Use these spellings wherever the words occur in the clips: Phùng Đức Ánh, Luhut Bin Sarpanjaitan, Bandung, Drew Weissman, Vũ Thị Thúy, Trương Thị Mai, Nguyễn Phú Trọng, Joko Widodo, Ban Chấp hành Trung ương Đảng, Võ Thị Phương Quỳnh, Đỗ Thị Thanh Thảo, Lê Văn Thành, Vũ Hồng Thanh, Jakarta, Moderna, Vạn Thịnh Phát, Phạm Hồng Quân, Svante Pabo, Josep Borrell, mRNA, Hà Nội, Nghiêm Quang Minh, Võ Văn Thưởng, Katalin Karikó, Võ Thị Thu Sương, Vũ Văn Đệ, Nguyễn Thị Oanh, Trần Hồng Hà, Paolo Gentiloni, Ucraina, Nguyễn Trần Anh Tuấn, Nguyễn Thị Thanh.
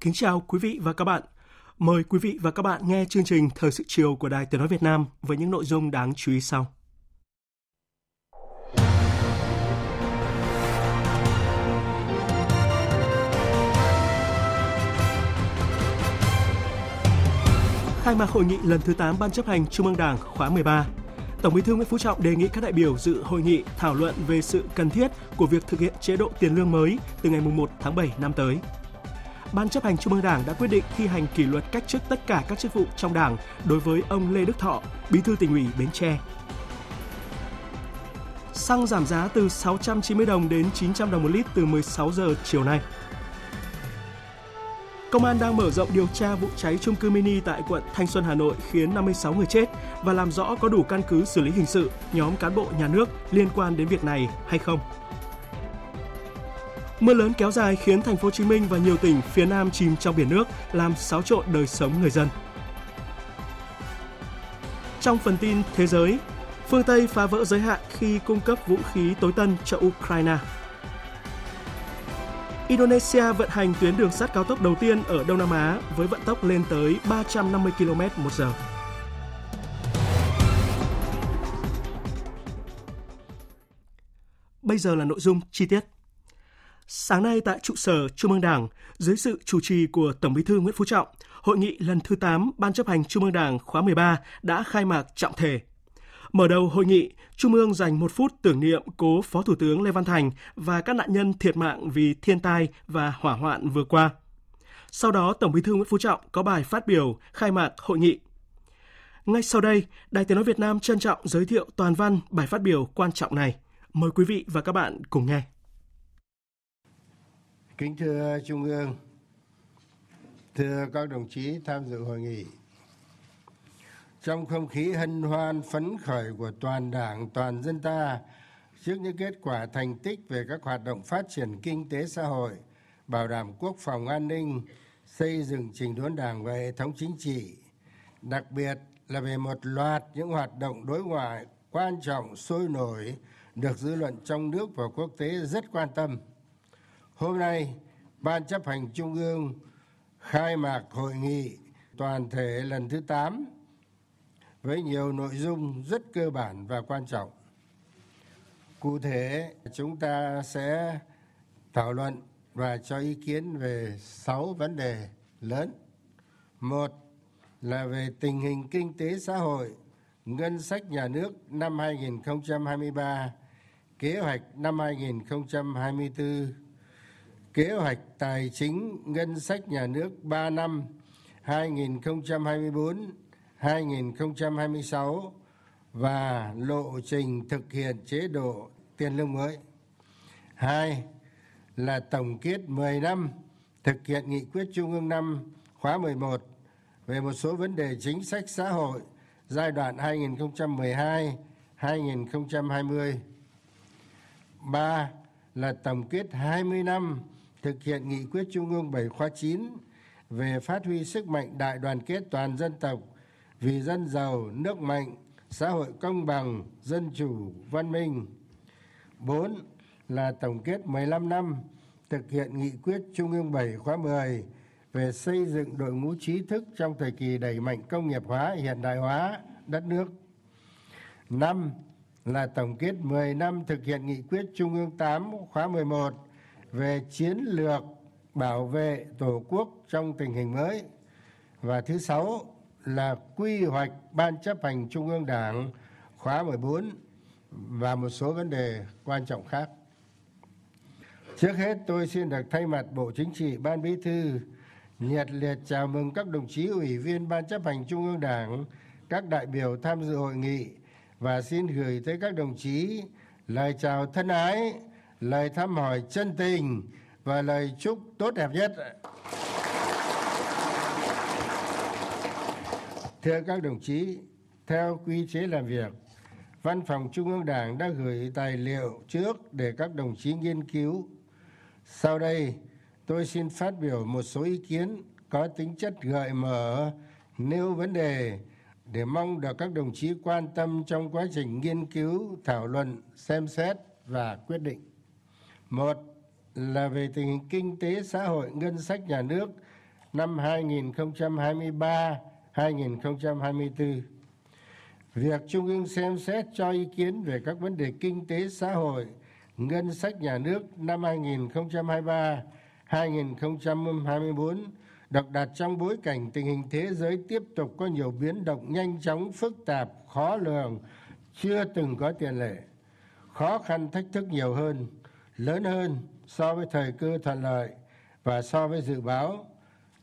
Kính chào quý vị và các bạn. Mời quý vị và các bạn nghe chương trình Thời sự chiều của Đài Tiếng nói Việt Nam với những nội dung đáng chú ý sau. Khai mạc hội nghị lần thứ 8 Ban chấp hành Trung ương Đảng khóa 13. Tổng Bí thư Nguyễn Phú Trọng đề nghị các đại biểu dự hội nghị thảo luận về sự cần thiết của việc thực hiện chế độ tiền lương mới từ ngày 1 tháng 7 năm tới. Ban chấp hành Trung ương Đảng đã quyết định thi hành kỷ luật cách chức tất cả các chức vụ trong Đảng đối với ông Lê Đức Thọ, Bí thư Tỉnh ủy Bến Tre. Xăng giảm giá từ 690 đồng đến 900 đồng một lít từ 16 giờ chiều nay. Công an đang mở rộng điều tra vụ cháy chung cư mini tại quận Thanh Xuân, Hà Nội khiến 56 người chết và làm rõ có đủ căn cứ xử lý hình sự nhóm cán bộ nhà nước liên quan đến việc này hay không. Mưa lớn kéo dài khiến Thành phố Hồ Chí Minh và nhiều tỉnh phía Nam chìm trong biển nước, làm xáo trộn đời sống người dân. Trong phần tin thế giới, phương Tây phá vỡ giới hạn khi cung cấp vũ khí tối tân cho Ucraina. Indonesia vận hành tuyến đường sắt cao tốc đầu tiên ở Đông Nam Á với vận tốc lên tới 350 km/h. Bây giờ là nội dung chi tiết. Sáng nay tại trụ sở Trung ương Đảng, dưới sự chủ trì của Tổng Bí thư Nguyễn Phú Trọng, hội nghị lần thứ 8 Ban chấp hành Trung ương Đảng khóa 13 đã khai mạc trọng thể. Mở đầu hội nghị, Trung ương dành 1 phút tưởng niệm cố Phó Thủ tướng Lê Văn Thành và các nạn nhân thiệt mạng vì thiên tai và hỏa hoạn vừa qua. Sau đó, Tổng Bí thư Nguyễn Phú Trọng có bài phát biểu khai mạc hội nghị. Ngay sau đây, Đài Tiếng nói Việt Nam trân trọng giới thiệu toàn văn bài phát biểu quan trọng này. Mời quý vị và các bạn cùng nghe. Kính thưa Trung ương, thưa các đồng chí tham dự hội nghị, trong không khí hân hoan phấn khởi của toàn Đảng, toàn dân ta trước những kết quả thành tích về các hoạt động phát triển kinh tế xã hội, bảo đảm quốc phòng an ninh, xây dựng chỉnh đốn Đảng và hệ thống chính trị, đặc biệt là về một loạt những hoạt động đối ngoại quan trọng sôi nổi được dư luận trong nước và quốc tế rất quan tâm. Hôm nay, Ban chấp hành Trung ương khai mạc hội nghị toàn thể lần thứ 8 với nhiều nội dung rất cơ bản và quan trọng. Cụ thể, chúng ta sẽ thảo luận và cho ý kiến về 6 vấn đề lớn. Một là về tình hình kinh tế xã hội, ngân sách nhà nước năm 2023, kế hoạch năm 2024, kế hoạch tài chính ngân sách nhà nước 3 năm 2024-2026 và lộ trình thực hiện chế độ tiền lương mới. 2 là tổng kết 10 năm thực hiện nghị quyết Trung ương 5 khóa 11 về một số vấn đề chính sách xã hội giai đoạn 2012-2020. 3 là tổng kết 20 năm thực hiện nghị quyết Trung ương 7 khóa 9 về phát huy sức mạnh đại đoàn kết toàn dân tộc vì dân giàu, nước mạnh, xã hội công bằng, dân chủ, văn minh. 4 là tổng kết 15 năm thực hiện nghị quyết Trung ương 7 khóa 10 về xây dựng đội ngũ trí thức trong thời kỳ đẩy mạnh công nghiệp hóa, hiện đại hóa đất nước. 5 là tổng kết 10 năm thực hiện nghị quyết Trung ương 8 khóa 11 về chiến lược bảo vệ Tổ quốc trong tình hình mới. Và thứ 6 là quy hoạch Ban chấp hành Trung ương Đảng khóa 14 và một số vấn đề quan trọng khác. Trước hết tôi xin được thay mặt Bộ Chính trị, Ban Bí thư nhiệt liệt chào mừng các đồng chí ủy viên Ban Chấp hành Trung ương Đảng, các đại biểu tham dự hội nghị và xin gửi tới các đồng chí lời chào thân ái, lời thăm hỏi chân tình và lời chúc tốt đẹp nhất. Thưa các đồng chí, theo quy chế làm việc, Văn phòng Trung ương Đảng đã gửi tài liệu trước để các đồng chí nghiên cứu. Sau đây, tôi xin phát biểu một số ý kiến có tính chất gợi mở, nêu vấn đề để mong được các đồng chí quan tâm trong quá trình nghiên cứu, thảo luận, xem xét và quyết định. Một là về tình hình kinh tế xã hội, ngân sách nhà nước năm 2023-2024. Việc Trung ương xem xét cho ý kiến về các vấn đề kinh tế xã hội, ngân sách nhà nước năm 2023-2024 được đặt trong bối cảnh tình hình thế giới tiếp tục có nhiều biến động nhanh chóng, phức tạp, khó lường, chưa từng có tiền lệ. Khó khăn thách thức nhiều hơn, lớn hơn so với thời cơ thuận lợi và so với dự báo,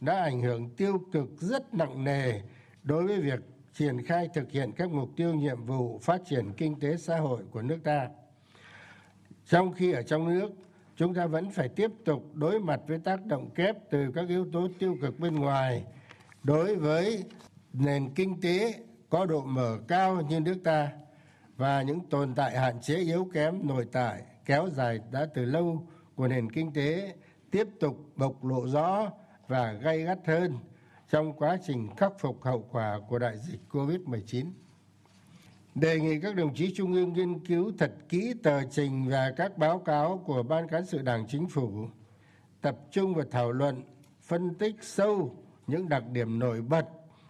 đã ảnh hưởng tiêu cực rất nặng nề đối với việc triển khai thực hiện các mục tiêu, nhiệm vụ phát triển kinh tế xã hội của nước ta. Trong khi ở trong nước, chúng ta vẫn phải tiếp tục đối mặt với tác động kép từ các yếu tố tiêu cực bên ngoài đối với nền kinh tế có độ mở cao như nước ta và những tồn tại hạn chế yếu kém nội tại kéo dài đã từ lâu của nền kinh tế tiếp tục bộc lộ rõ và gay gắt hơn trong quá trình khắc phục hậu quả của đại dịch COVID-19. Đề nghị các đồng chí Trung ương nghiên cứu thật kỹ tờ trình và các báo cáo của Ban Cán sự Đảng Chính phủ, tập trung và thảo luận, phân tích sâu những đặc điểm nổi bật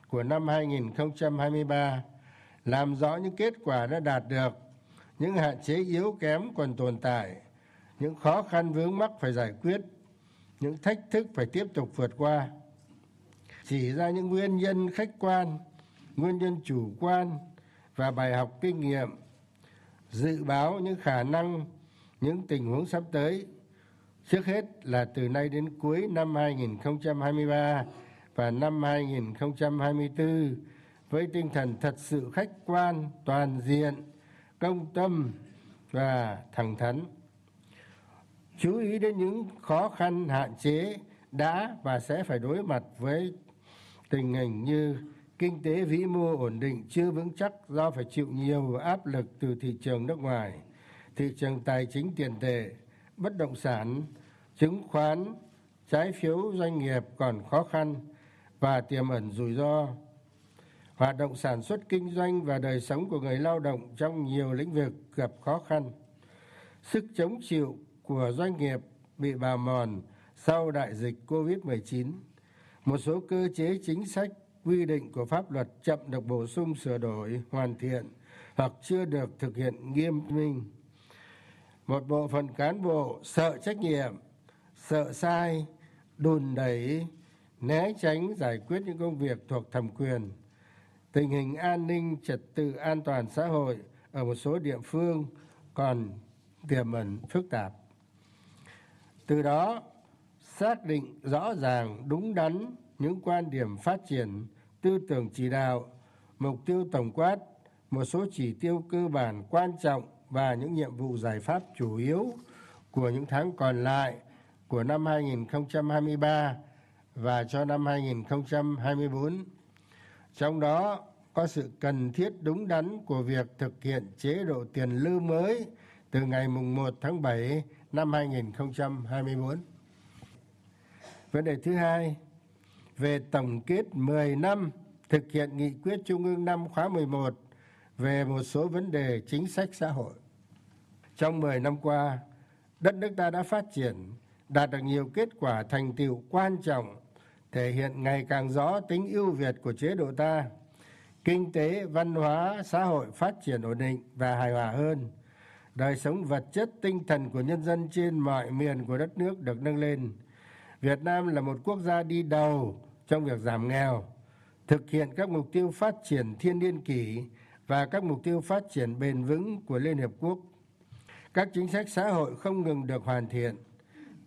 của năm 2023, làm rõ những kết quả đã đạt được, những hạn chế yếu kém còn tồn tại, những khó khăn vướng mắc phải giải quyết, những thách thức phải tiếp tục vượt qua. Chỉ ra những nguyên nhân khách quan, nguyên nhân chủ quan và bài học kinh nghiệm, dự báo những khả năng, những tình huống sắp tới, trước hết là từ nay đến cuối năm 2023 và năm 2024, với tinh thần thật sự khách quan, toàn diện, công tâm và thẳng thắn. Chú ý đến những khó khăn, hạn chế đã và sẽ phải đối mặt với tình hình như kinh tế vĩ mô ổn định chưa vững chắc do phải chịu nhiều áp lực từ thị trường nước ngoài, thị trường tài chính tiền tệ, bất động sản, chứng khoán, trái phiếu doanh nghiệp còn khó khăn và tiềm ẩn rủi ro. Hoạt động sản xuất kinh doanh và đời sống của người lao động trong nhiều lĩnh vực gặp khó khăn. Sức chống chịu của doanh nghiệp bị bào mòn sau đại dịch COVID-19. Một số cơ chế chính sách, quy định của pháp luật chậm được bổ sung, sửa đổi, hoàn thiện hoặc chưa được thực hiện nghiêm minh. Một bộ phận cán bộ sợ trách nhiệm, sợ sai, đùn đẩy, né tránh giải quyết những công việc thuộc thẩm quyền. Tình hình an ninh, trật tự, an toàn xã hội ở một số địa phương còn tiềm ẩn phức tạp. Từ đó, xác định rõ ràng, đúng đắn những quan điểm phát triển, tư tưởng chỉ đạo, mục tiêu tổng quát, một số chỉ tiêu cơ bản quan trọng và những nhiệm vụ giải pháp chủ yếu của những tháng còn lại của năm 2023 và cho năm 2024. Trong đó có sự cần thiết đúng đắn của việc thực hiện chế độ tiền lương mới từ ngày 1 tháng 7 năm 2024. Vấn đề thứ hai, về tổng kết 10 năm thực hiện nghị quyết Trung ương 5 khóa 11 về một số vấn đề chính sách xã hội. Trong 10 năm qua, đất nước ta đã phát triển, đạt được nhiều kết quả thành tựu quan trọng, thể hiện ngày càng rõ tính ưu việt của chế độ ta. Kinh tế, văn hóa, xã hội phát triển ổn định và hài hòa hơn. Đời sống vật chất, tinh thần của nhân dân trên mọi miền của đất nước được nâng lên. Việt Nam là một quốc gia đi đầu trong việc giảm nghèo, thực hiện các mục tiêu phát triển thiên niên kỷ và các mục tiêu phát triển bền vững của Liên Hiệp Quốc. Các chính sách xã hội không ngừng được hoàn thiện,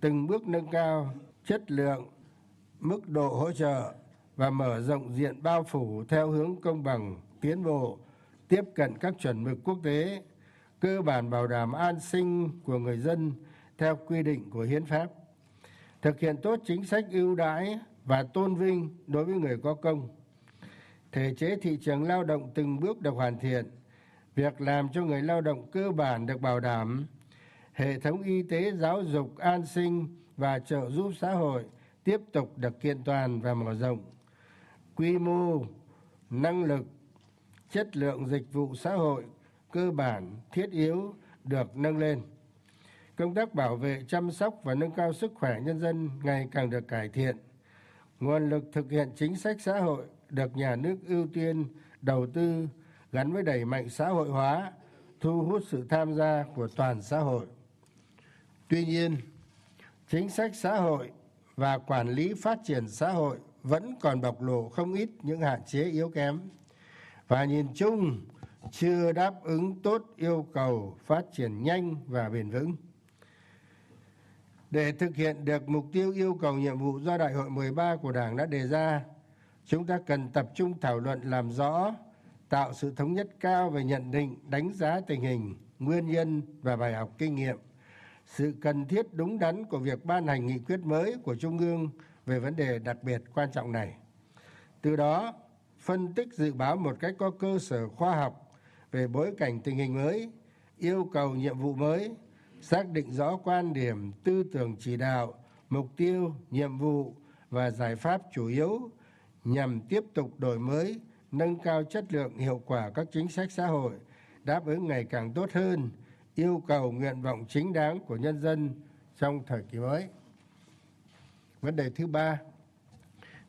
từng bước nâng cao chất lượng, mức độ hỗ trợ và mở rộng diện bao phủ theo hướng công bằng, tiến bộ, tiếp cận các chuẩn mực quốc tế, cơ bản bảo đảm an sinh của người dân theo quy định của hiến pháp, thực hiện tốt chính sách ưu đãi và tôn vinh đối với người có công. Thể chế thị trường lao động từng bước được hoàn thiện, việc làm cho người lao động cơ bản được bảo đảm, hệ thống y tế, giáo dục, an sinh và trợ giúp xã hội tiếp tục được kiện toàn và mở rộng. Quy mô, năng lực, chất lượng dịch vụ xã hội cơ bản, thiết yếu được nâng lên. Công tác bảo vệ, chăm sóc và nâng cao sức khỏe nhân dân ngày càng được cải thiện. Nguồn lực thực hiện chính sách xã hội được nhà nước ưu tiên đầu tư gắn với đẩy mạnh xã hội hóa, thu hút sự tham gia của toàn xã hội. Tuy nhiên, chính sách xã hội và quản lý phát triển xã hội vẫn còn bộc lộ không ít những hạn chế yếu kém và nhìn chung chưa đáp ứng tốt yêu cầu phát triển nhanh và bền vững. Để thực hiện được mục tiêu, yêu cầu, nhiệm vụ do Đại hội 13 của Đảng đã đề ra, chúng ta cần tập trung thảo luận, làm rõ, tạo sự thống nhất cao về nhận định, đánh giá tình hình, nguyên nhân và bài học kinh nghiệm, sự cần thiết đúng đắn của việc ban hành nghị quyết mới của Trung ương về vấn đề đặc biệt quan trọng này. Từ đó, phân tích dự báo một cách có cơ sở khoa học về bối cảnh tình hình mới, yêu cầu nhiệm vụ mới, xác định rõ quan điểm, tư tưởng chỉ đạo, mục tiêu, nhiệm vụ và giải pháp chủ yếu nhằm tiếp tục đổi mới, nâng cao chất lượng, hiệu quả các chính sách xã hội, đáp ứng ngày càng tốt hơn yêu cầu, nguyện vọng chính đáng của nhân dân trong thời kỳ mới. Vấn đề thứ ba,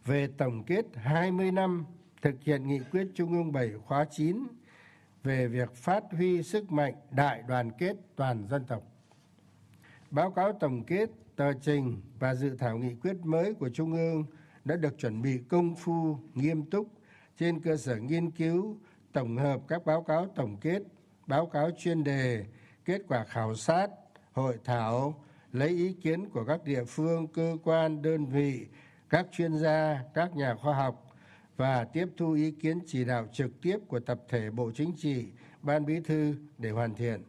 về tổng kết 20 năm thực hiện nghị quyết Trung ương 7 khóa 9 về việc phát huy sức mạnh đại đoàn kết toàn dân tộc. Báo cáo tổng kết, tờ trình và dự thảo nghị quyết mới của Trung ương đã được chuẩn bị công phu, nghiêm túc trên cơ sở nghiên cứu, tổng hợp các báo cáo tổng kết, báo cáo chuyên đề, kết quả khảo sát, hội thảo, lấy ý kiến của các địa phương, cơ quan, đơn vị, các chuyên gia, các nhà khoa học và tiếp thu ý kiến chỉ đạo trực tiếp của tập thể Bộ Chính trị, Ban Bí thư để hoàn thiện.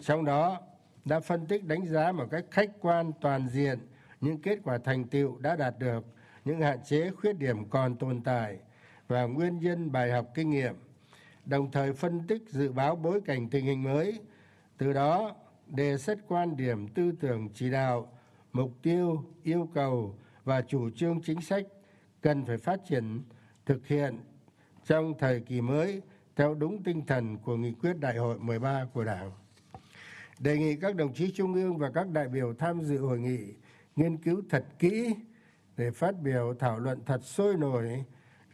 Trong đó đã phân tích, đánh giá một cách khách quan, toàn diện những kết quả thành tựu đã đạt được, những hạn chế, khuyết điểm còn tồn tại và nguyên nhân, bài học kinh nghiệm, đồng thời phân tích dự báo bối cảnh tình hình mới, từ đó đề xuất quan điểm, tư tưởng chỉ đạo, mục tiêu, yêu cầu và chủ trương chính sách cần phải phát triển, thực hiện trong thời kỳ mới theo đúng tinh thần của nghị quyết Đại hội 13 của Đảng. Đề nghị các đồng chí Trung ương và các đại biểu tham dự hội nghị nghiên cứu thật kỹ để phát biểu, thảo luận thật sôi nổi,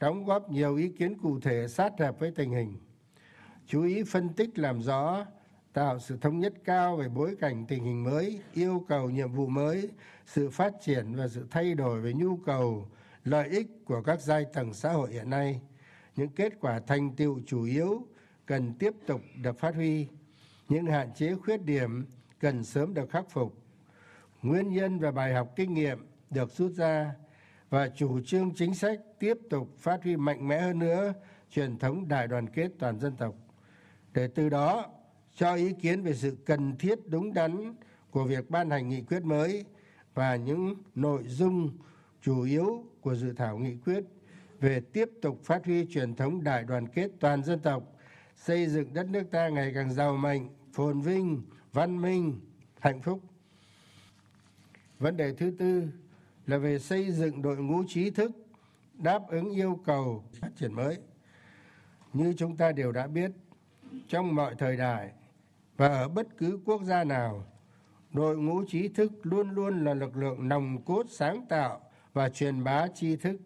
đóng góp nhiều ý kiến cụ thể sát hợp với tình hình. Chú ý phân tích, làm rõ, tạo sự thống nhất cao về bối cảnh tình hình mới, yêu cầu, nhiệm vụ mới, sự phát triển và sự thay đổi về nhu cầu, lợi ích của các giai tầng xã hội hiện nay, những kết quả thành tựu chủ yếu cần tiếp tục được phát huy, những hạn chế, khuyết điểm cần sớm được khắc phục, nguyên nhân và bài học kinh nghiệm được rút ra và chủ trương chính sách tiếp tục phát huy mạnh mẽ hơn nữa truyền thống đại đoàn kết toàn dân tộc, để từ đó cho ý kiến về sự cần thiết đúng đắn của việc ban hành nghị quyết mới và những nội dung chủ yếu của dự thảo nghị quyết về tiếp tục phát huy truyền thống đại đoàn kết toàn dân tộc, xây dựng đất nước ta ngày càng giàu mạnh, phồn vinh, văn minh, hạnh phúc. Vấn đề thứ tư là về xây dựng đội ngũ trí thức đáp ứng yêu cầu phát triển mới. Như chúng ta đều đã biết, trong mọi thời đại và ở bất cứ quốc gia nào, đội ngũ trí thức luôn luôn là lực lượng nòng cốt sáng tạo và truyền bá tri thức,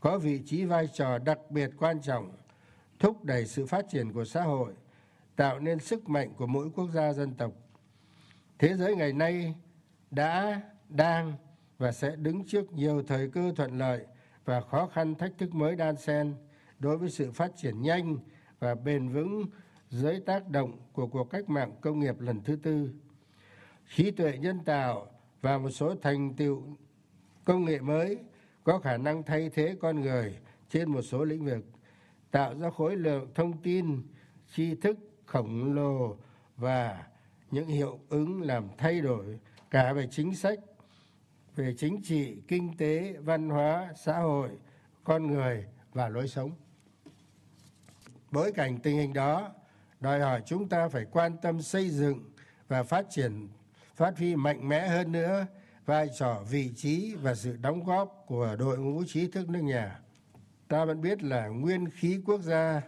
có vị trí, vai trò đặc biệt quan trọng, thúc đẩy sự phát triển của xã hội, tạo nên sức mạnh của mỗi quốc gia, dân tộc. Thế giới ngày nay đã, đang và sẽ đứng trước nhiều thời cơ thuận lợi và khó khăn, thách thức mới đan xen đối với sự phát triển nhanh và bền vững dưới tác động của cuộc cách mạng công nghiệp lần thứ tư. Trí tuệ nhân tạo và một số thành tựu công nghệ mới có khả năng thay thế con người trên một số lĩnh vực, tạo ra khối lượng thông tin, tri thức khổng lồ và những hiệu ứng làm thay đổi cả về chính sách, về chính trị, kinh tế, văn hóa, xã hội, con người và lối sống. Bối cảnh tình hình đó đòi hỏi chúng ta phải quan tâm xây dựng và phát huy mạnh mẽ hơn nữa vai trò, vị trí và sự đóng góp của đội ngũ trí thức nước nhà. Ta vẫn biết là nguyên khí quốc gia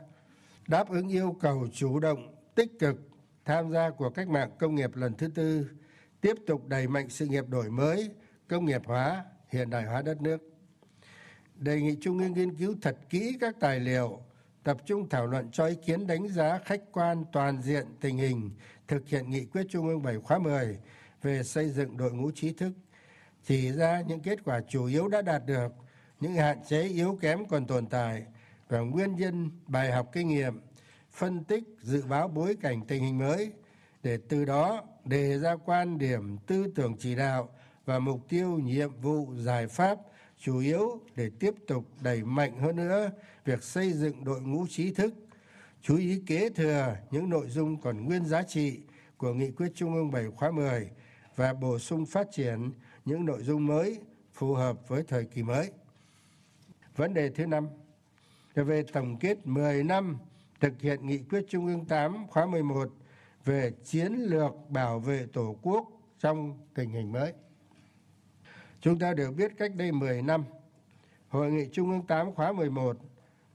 đáp ứng yêu cầu chủ động, tích cực tham gia của cách mạng công nghiệp lần thứ tư, tiếp tục đẩy mạnh sự nghiệp đổi mới, công nghiệp hóa, hiện đại hóa đất nước. Đề nghị Trung ương nghiên cứu thật kỹ các tài liệu, tập trung thảo luận cho ý kiến đánh giá khách quan toàn diện tình hình thực hiện nghị quyết Trung ương 7 khóa 10 về xây dựng đội ngũ trí thức, chỉ ra những kết quả chủ yếu đã đạt được, những hạn chế yếu kém còn tồn tại và nguyên nhân, bài học kinh nghiệm, phân tích, dự báo bối cảnh tình hình mới, để từ đó đề ra quan điểm, tư tưởng chỉ đạo và mục tiêu, nhiệm vụ, giải pháp chủ yếu để tiếp tục đẩy mạnh hơn nữa việc xây dựng đội ngũ trí thức, chú ý kế thừa những nội dung còn nguyên giá trị của nghị quyết Trung ương 7 khóa 10 và bổ sung phát triển những nội dung mới phù hợp với thời kỳ mới. Vấn đề thứ 5 là về tổng kết 10 năm thực hiện nghị quyết Trung ương 8 khóa 11 về chiến lược bảo vệ Tổ quốc trong tình hình mới. Chúng ta đều biết cách đây 10 năm, Hội nghị Trung ương 8 khóa 11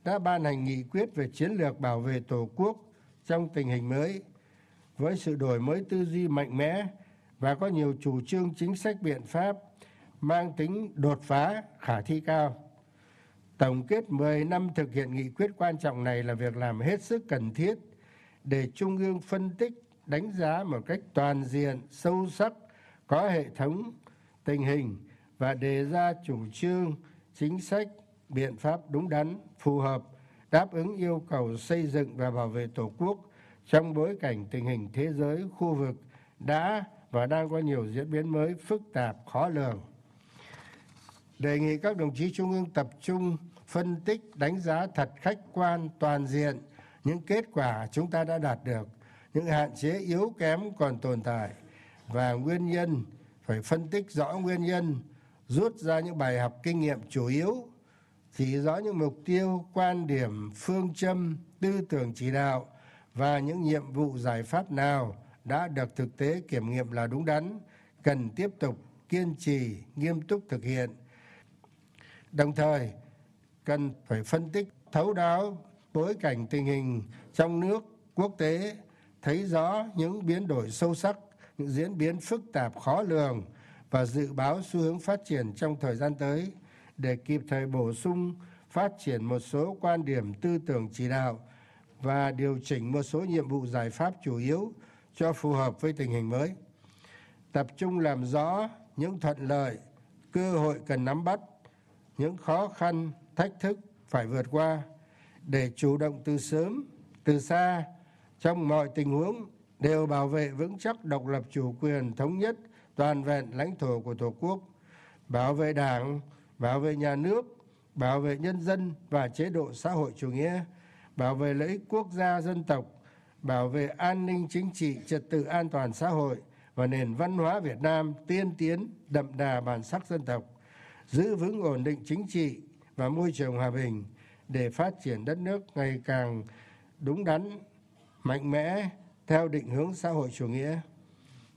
đã ban hành nghị quyết về chiến lược bảo vệ Tổ quốc trong tình hình mới với sự đổi mới tư duy mạnh mẽ và có nhiều chủ trương chính sách biện pháp mang tính đột phá, khả thi cao. Tổng kết 10 năm thực hiện nghị quyết quan trọng này là việc làm hết sức cần thiết để Trung ương phân tích, đánh giá một cách toàn diện, sâu sắc, có hệ thống tình hình và đề ra chủ trương, chính sách, biện pháp đúng đắn, phù hợp, đáp ứng yêu cầu xây dựng và bảo vệ Tổ quốc trong bối cảnh tình hình thế giới, khu vực đã và đang có nhiều diễn biến mới phức tạp, khó lường. Đề nghị các đồng chí Trung ương tập trung phân tích, đánh giá thật khách quan, toàn diện những kết quả chúng ta đã đạt được, những hạn chế yếu kém còn tồn tại và nguyên nhân, phải phân tích rõ nguyên nhân, rút ra những bài học kinh nghiệm chủ yếu, chỉ rõ những mục tiêu, quan điểm, phương châm, tư tưởng chỉ đạo và những nhiệm vụ giải pháp nào đã được thực tế kiểm nghiệm là đúng đắn, cần tiếp tục kiên trì, nghiêm túc thực hiện. Đồng thời, cần phải phân tích thấu đáo bối cảnh tình hình trong nước, quốc tế, thấy rõ những biến đổi sâu sắc, những diễn biến phức tạp, khó lường và dự báo xu hướng phát triển trong thời gian tới để kịp thời bổ sung, phát triển một số quan điểm, tư tưởng chỉ đạo và điều chỉnh một số nhiệm vụ giải pháp chủ yếu cho phù hợp với tình hình mới. Tập trung làm rõ những thuận lợi, cơ hội cần nắm bắt, những khó khăn, thách thức phải vượt qua để chủ động từ sớm, từ xa trong mọi tình huống đều bảo vệ vững chắc độc lập, chủ quyền, thống nhất, toàn vẹn lãnh thổ của Tổ quốc, bảo vệ Đảng, bảo vệ nhà nước, bảo vệ nhân dân và chế độ xã hội chủ nghĩa, bảo vệ lợi ích quốc gia dân tộc, bảo vệ an ninh chính trị, trật tự an toàn xã hội và nền văn hóa Việt Nam tiên tiến, đậm đà bản sắc dân tộc, giữ vững ổn định chính trị và môi trường hòa bình để phát triển đất nước ngày càng đúng đắn, mạnh mẽ, theo định hướng xã hội chủ nghĩa.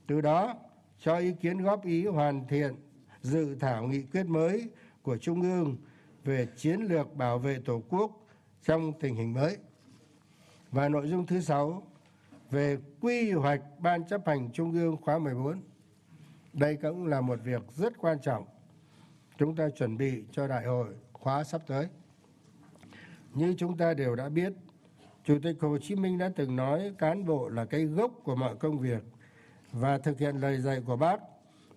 Từ đó, cho ý kiến góp ý hoàn thiện dự thảo nghị quyết mới của Trung ương về chiến lược bảo vệ Tổ quốc trong tình hình mới. Và nội dung thứ 6 về quy hoạch Ban Chấp hành Trung ương khóa 14. Đây cũng là một việc rất quan trọng. Chúng ta chuẩn bị cho đại hội khóa sắp tới. Như chúng ta đều đã biết, Chủ tịch Hồ Chí Minh đã từng nói cán bộ là cái gốc của mọi công việc, và thực hiện lời dạy của Bác,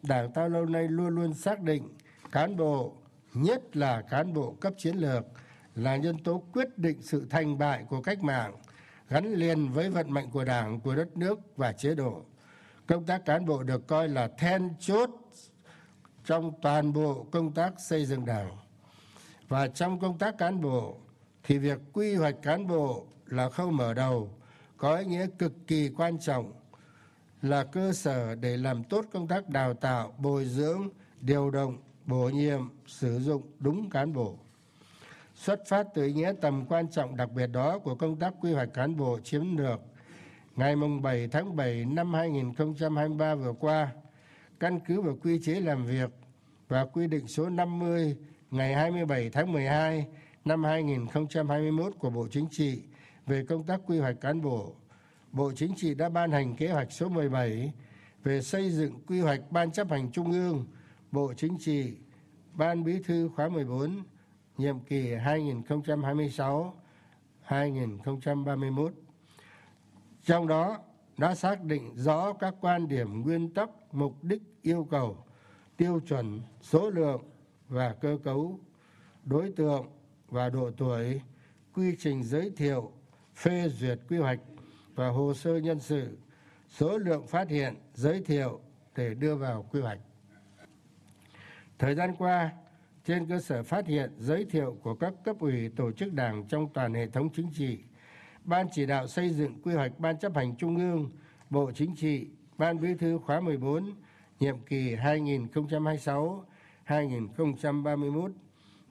Đảng ta lâu nay luôn luôn xác định cán bộ, nhất là cán bộ cấp chiến lược, là nhân tố quyết định sự thành bại của cách mạng, gắn liền với vận mệnh của Đảng, của đất nước và chế độ. Công tác cán bộ được coi là then chốt trong toàn bộ công tác xây dựng Đảng. Và trong công tác cán bộ thì việc quy hoạch cán bộ là khâu mở đầu, có ý nghĩa cực kỳ quan trọng, là cơ sở để làm tốt công tác đào tạo, bồi dưỡng, điều động, bổ nhiệm, sử dụng đúng cán bộ. Xuất phát từ ý nghĩa tầm quan trọng đặc biệt đó của công tác quy hoạch cán bộ chiến lược, ngày 7 tháng 7 năm 2023 vừa qua, căn cứ vào quy chế làm việc và quy định số 50 ngày 27 tháng 12 năm 2021 của Bộ Chính trị về công tác quy hoạch cán bộ, Bộ Chính trị đã ban hành kế hoạch số 17 về xây dựng quy hoạch Ban Chấp hành Trung ương, Bộ Chính trị, Ban Bí thư khóa 14, nhiệm kỳ 2026-2031. Trong đó đã xác định rõ các quan điểm, nguyên tắc, mục đích, yêu cầu, tiêu chuẩn, số lượng và cơ cấu, đối tượng và độ tuổi, quy trình giới thiệu, phê duyệt quy hoạch và hồ sơ nhân sự, số lượng phát hiện, giới thiệu để đưa vào quy hoạch. Thời gian qua, trên cơ sở phát hiện, giới thiệu của các cấp ủy, tổ chức Đảng trong toàn hệ thống chính trị, Ban chỉ đạo xây dựng quy hoạch Ban Chấp hành Trung ương, Bộ Chính trị, Ban Bí thư khóa 14, nhiệm kỳ 2026-2031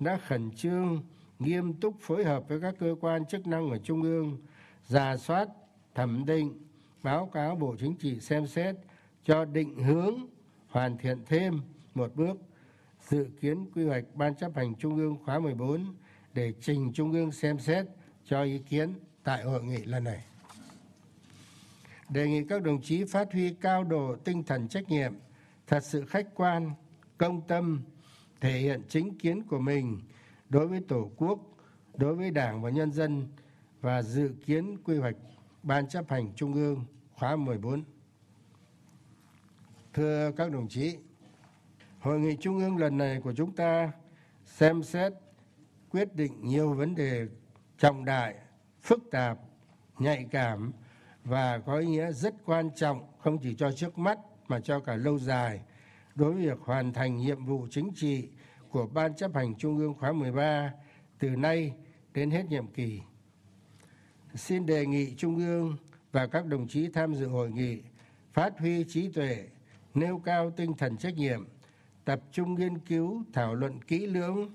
đã khẩn trương, nghiêm túc phối hợp với các cơ quan chức năng ở Trung ương, rà soát, thẩm định, báo cáo Bộ Chính trị xem xét cho định hướng, hoàn thiện thêm một bước dự kiến quy hoạch Ban Chấp hành Trung ương khóa 14 để trình Trung ương xem xét cho ý kiến tại hội nghị lần này. Đề nghị các đồng chí phát huy cao độ tinh thần trách nhiệm, thật sự khách quan, công tâm, thể hiện chính kiến của mình đối với Tổ quốc, đối với Đảng và nhân dân và dự kiến quy hoạch Ban Chấp hành Trung ương khóa 14. Thưa các đồng chí, Hội nghị Trung ương lần này của chúng ta xem xét quyết định nhiều vấn đề trọng đại, phức tạp, nhạy cảm và có ý nghĩa rất quan trọng không chỉ cho trước mắt mà cho cả lâu dài đối với việc hoàn thành nhiệm vụ chính trị của Ban Chấp hành Trung ương khóa 13 từ nay đến hết nhiệm kỳ. Xin đề nghị Trung ương và các đồng chí tham dự hội nghị phát huy trí tuệ, nêu cao tinh thần trách nhiệm, tập trung nghiên cứu, thảo luận kỹ lưỡng,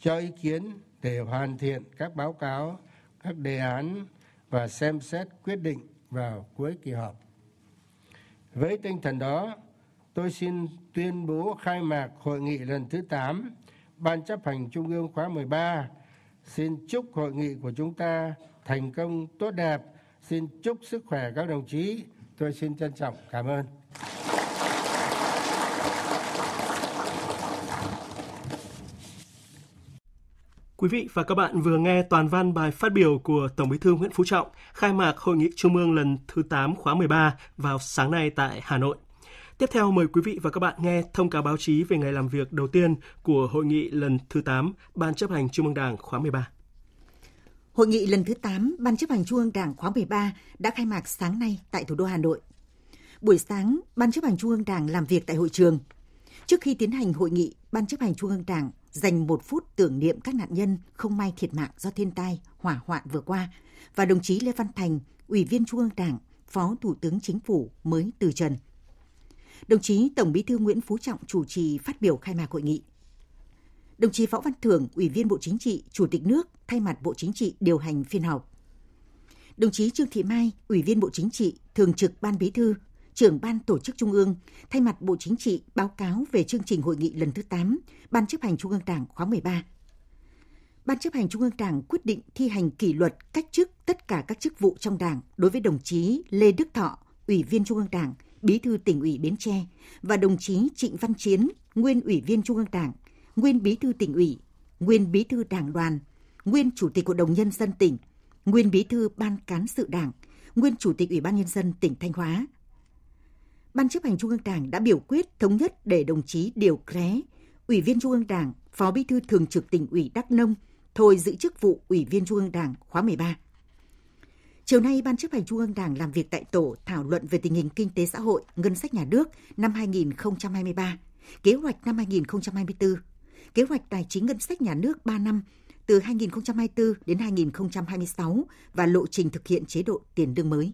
cho ý kiến để hoàn thiện các báo cáo, các đề án và xem xét quyết định vào cuối kỳ họp. Với tinh thần đó, tôi xin tuyên bố khai mạc hội nghị lần thứ 8 Ban Chấp hành Trung ương khóa 13. Xin chúc hội nghị của chúng ta thành công tốt đẹp. Xin chúc sức khỏe các đồng chí. Tôi xin trân trọng cảm ơn. Quý vị và các bạn vừa nghe toàn văn bài phát biểu của Tổng Bí thư Nguyễn Phú Trọng khai mạc Hội nghị Trung ương lần thứ 8 khóa 13 vào sáng nay tại Hà Nội. Tiếp theo mời quý vị và các bạn nghe thông cáo báo chí về ngày làm việc đầu tiên của Hội nghị lần thứ 8 Ban Chấp hành Trung ương Đảng khóa 13. Hội nghị lần thứ 8 Ban Chấp hành Trung ương Đảng khóa 13 đã khai mạc sáng nay tại thủ đô Hà Nội. Buổi sáng, Ban Chấp hành Trung ương Đảng làm việc tại hội trường. Trước khi tiến hành hội nghị, Ban Chấp hành Trung ương Đảng dành 1 phút tưởng niệm các nạn nhân không may thiệt mạng do thiên tai, hỏa hoạn vừa qua và đồng chí Lê Văn Thành, Ủy viên Trung ương Đảng, Phó Thủ tướng Chính phủ mới từ trần. Đồng chí Tổng Bí thư Nguyễn Phú Trọng chủ trì phát biểu khai mạc hội nghị. Đồng chí Võ Văn Thưởng, Ủy viên Bộ Chính trị, Chủ tịch nước thay mặt Bộ Chính trị điều hành phiên họp. Đồng chí Trương Thị Mai, Ủy viên Bộ Chính trị, Thường trực Ban Bí thư, Trưởng Ban Tổ chức Trung ương thay mặt Bộ Chính trị báo cáo về chương trình hội nghị lần thứ 8 Ban Chấp hành Trung ương Đảng khóa 13. Ban Chấp hành Trung ương Đảng quyết định thi hành kỷ luật cách chức tất cả các chức vụ trong Đảng đối với đồng chí Lê Đức Thọ, Ủy viên Trung ương Đảng, Bí thư Tỉnh ủy Bến Tre và đồng chí Trịnh Văn Chiến, nguyên Ủy viên Trung ương Đảng, nguyên Bí thư Tỉnh ủy, nguyên Bí thư Đảng đoàn, nguyên Chủ tịch Hội đồng Nhân dân tỉnh, nguyên Bí thư Ban Cán sự Đảng, nguyên Chủ tịch Ủy ban Nhân dân tỉnh Thanh Hóa. Ban Chấp hành Trung ương Đảng đã biểu quyết thống nhất để đồng chí Điểu Kré, Ủy viên Trung ương Đảng, Phó Bí thư Thường trực Tỉnh ủy Đắk Nông thôi giữ chức vụ Ủy viên Trung ương Đảng khóa 13. Chiều nay, Ban Chấp hành Trung ương Đảng làm việc tại tổ thảo luận về tình hình kinh tế xã hội, ngân sách nhà nước năm 2023, kế hoạch năm 2024, kế hoạch tài chính ngân sách nhà nước 3 năm từ 2024 đến 2026 và lộ trình thực hiện chế độ tiền lương mới.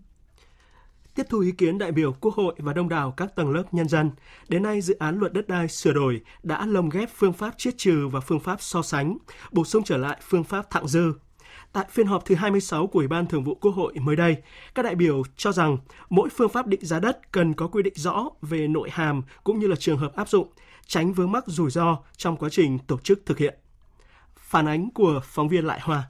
Tiếp thu ý kiến đại biểu Quốc hội và đông đảo các tầng lớp nhân dân, đến nay dự án luật đất đai sửa đổi đã lồng ghép phương pháp chiết trừ và phương pháp so sánh, bổ sung trở lại phương pháp thặng dư. Tại phiên họp thứ 26 của Ủy ban Thường vụ Quốc hội mới đây, các đại biểu cho rằng mỗi phương pháp định giá đất cần có quy định rõ về nội hàm cũng như là trường hợp áp dụng, tránh vướng mắc rủi ro trong quá trình tổ chức thực hiện. Phản ánh của phóng viên Lại Hoa.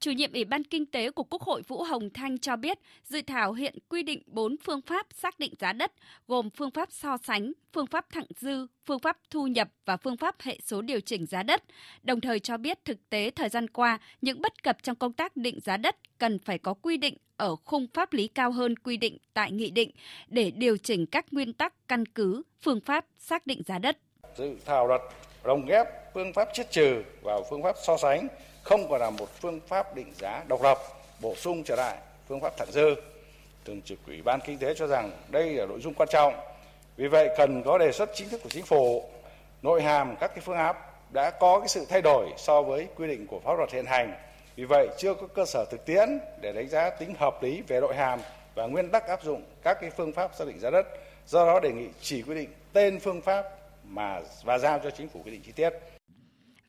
Chủ nhiệm Ủy ban Kinh tế của Quốc hội Vũ Hồng Thanh cho biết, dự thảo hiện quy định 4 phương pháp xác định giá đất, gồm phương pháp so sánh, phương pháp thặng dư, phương pháp thu nhập và phương pháp hệ số điều chỉnh giá đất. Đồng thời cho biết thực tế thời gian qua, những bất cập trong công tác định giá đất cần phải có quy định ở khung pháp lý cao hơn quy định tại nghị định để điều chỉnh các nguyên tắc căn cứ, phương pháp xác định giá đất. Dự thảo luật lồng ghép phương pháp chiết trừ vào phương pháp so sánh, không còn là một phương pháp định giá độc lập, bổ sung trở lại phương pháp thẳng dư. Thường trực Ủy ban Kinh tế cho rằng đây là nội dung quan trọng, vì vậy cần có đề xuất chính thức của Chính phủ. Nội hàm các cái phương án đã có cái sự thay đổi so với quy định của pháp luật hiện hành, vì vậy chưa có cơ sở thực tiễn để đánh giá tính hợp lý về nội hàm và nguyên tắc áp dụng các cái phương pháp xác định giá đất. Do đó đề nghị chỉ quy định tên phương pháp và giao cho Chính phủ quy định chi tiết.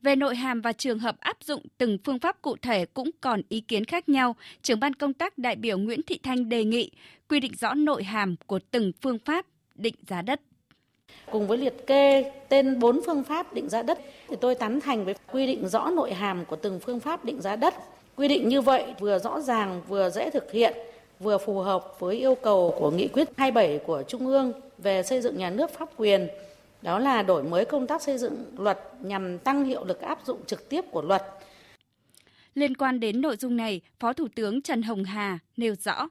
Về nội hàm và trường hợp áp dụng từng phương pháp cụ thể cũng còn ý kiến khác nhau, trưởng ban công tác đại biểu Nguyễn Thị Thanh đề nghị quy định rõ nội hàm của từng phương pháp định giá đất. Cùng với liệt kê tên 4 phương pháp định giá đất thì tôi tán thành với quy định rõ nội hàm của từng phương pháp định giá đất. Quy định như vậy vừa rõ ràng, vừa dễ thực hiện, vừa phù hợp với yêu cầu của nghị quyết 27 của Trung ương về xây dựng nhà nước pháp quyền. Đó là đổi mới công tác xây dựng luật nhằm tăng hiệu lực áp dụng trực tiếp của luật. Liên quan đến nội dung này, Phó Thủ tướng Trần Hồng Hà nêu rõ.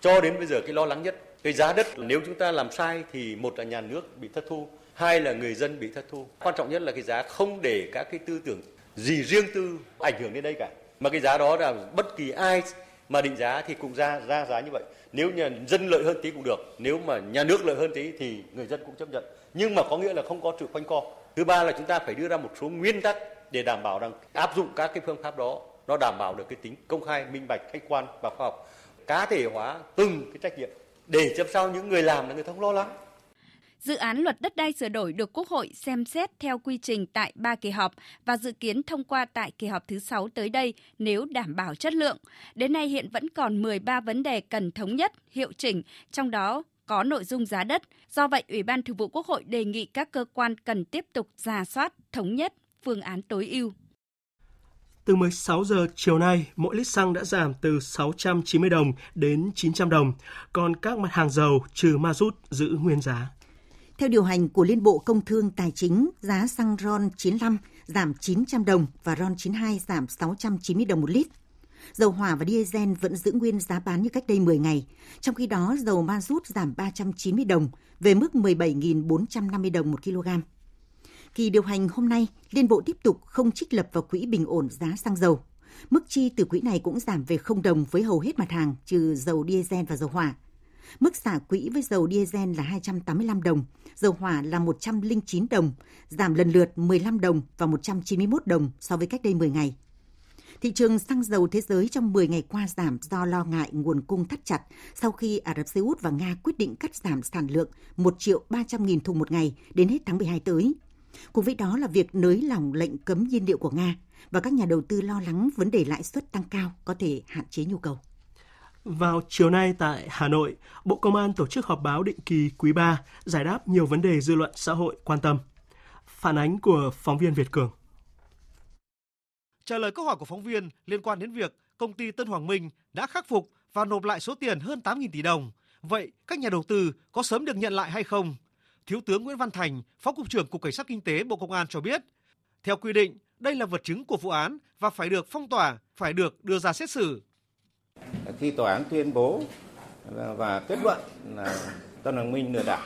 Cho đến bây giờ cái lo lắng nhất, cái giá đất nếu chúng ta làm sai thì một là nhà nước bị thất thu, hai là người dân bị thất thu. Quan trọng nhất là cái giá không để các cái tư tưởng gì riêng tư ảnh hưởng đến đây cả. Mà cái giá đó là bất kỳ ai mà định giá thì cũng ra giá như vậy. Nếu nhà dân lợi hơn tí cũng được, nếu mà nhà nước lợi hơn tí thì người dân cũng chấp nhận. Nhưng mà có nghĩa là không có sự quanh co. Thứ ba là chúng ta phải đưa ra một số nguyên tắc để đảm bảo rằng áp dụng các cái phương pháp đó nó đảm bảo được cái tính công khai, minh bạch, khách quan và khoa học, cá thể hóa từng cái trách nhiệm để làm sao những người làm là người ta không lo lắng. Dự án luật đất đai sửa đổi được Quốc hội xem xét theo quy trình tại 3 kỳ họp và dự kiến thông qua tại kỳ họp thứ 6 tới đây nếu đảm bảo chất lượng. Đến nay hiện vẫn còn 13 vấn đề cần thống nhất, hiệu chỉnh, trong đó có nội dung giá đất. Do vậy, Ủy ban Thường vụ Quốc hội đề nghị các cơ quan cần tiếp tục rà soát, thống nhất phương án tối ưu. Từ 16 giờ chiều nay, mỗi lít xăng đã giảm từ 690 đồng đến 900 đồng, còn các mặt hàng dầu trừ ma rút giữ nguyên giá. Theo điều hành của Liên Bộ Công Thương Tài chính, giá xăng RON 95 giảm 900 đồng và RON 92 giảm 690 đồng một lít. Dầu hỏa và diesel vẫn giữ nguyên giá bán như cách đây 10 ngày. Trong khi đó, dầu ma rút giảm 390 đồng về mức 17.450 đồng một kg. Kỳ điều hành hôm nay, Liên Bộ tiếp tục không trích lập vào quỹ bình ổn giá xăng dầu. Mức chi từ quỹ này cũng giảm về 0 đồng với hầu hết mặt hàng trừ dầu diesel và dầu hỏa. Mức xả quỹ với dầu diesel là 285 đồng, dầu hỏa là 109 đồng, giảm lần lượt 15 đồng và 191 đồng so với cách đây 10 ngày. Thị trường xăng dầu thế giới trong 10 ngày qua giảm do lo ngại nguồn cung thắt chặt sau khi Ả Rập Xê Út và Nga quyết định cắt giảm sản lượng 1.300.000 thùng một ngày đến hết tháng 12 tới. Cùng với đó là việc nới lỏng lệnh cấm nhiên liệu của Nga và các nhà đầu tư lo lắng vấn đề lãi suất tăng cao có thể hạn chế nhu cầu. Vào chiều nay tại Hà Nội, Bộ Công an tổ chức họp báo định kỳ quý 3 giải đáp nhiều vấn đề dư luận xã hội quan tâm. Phản ánh của phóng viên Việt Cường. Trả lời câu hỏi của phóng viên liên quan đến việc công ty Tân Hoàng Minh đã khắc phục và nộp lại số tiền hơn 8.000 tỷ đồng. Vậy các nhà đầu tư có sớm được nhận lại hay không? Thiếu tướng Nguyễn Văn Thành, Phó Cục trưởng Cục Cảnh sát Kinh tế Bộ Công an cho biết, theo quy định, đây là vật chứng của vụ án và phải được phong tỏa, phải được đưa ra xét xử. Khi tòa án tuyên bố và kết luận là Tân Hoàng Minh lừa đảo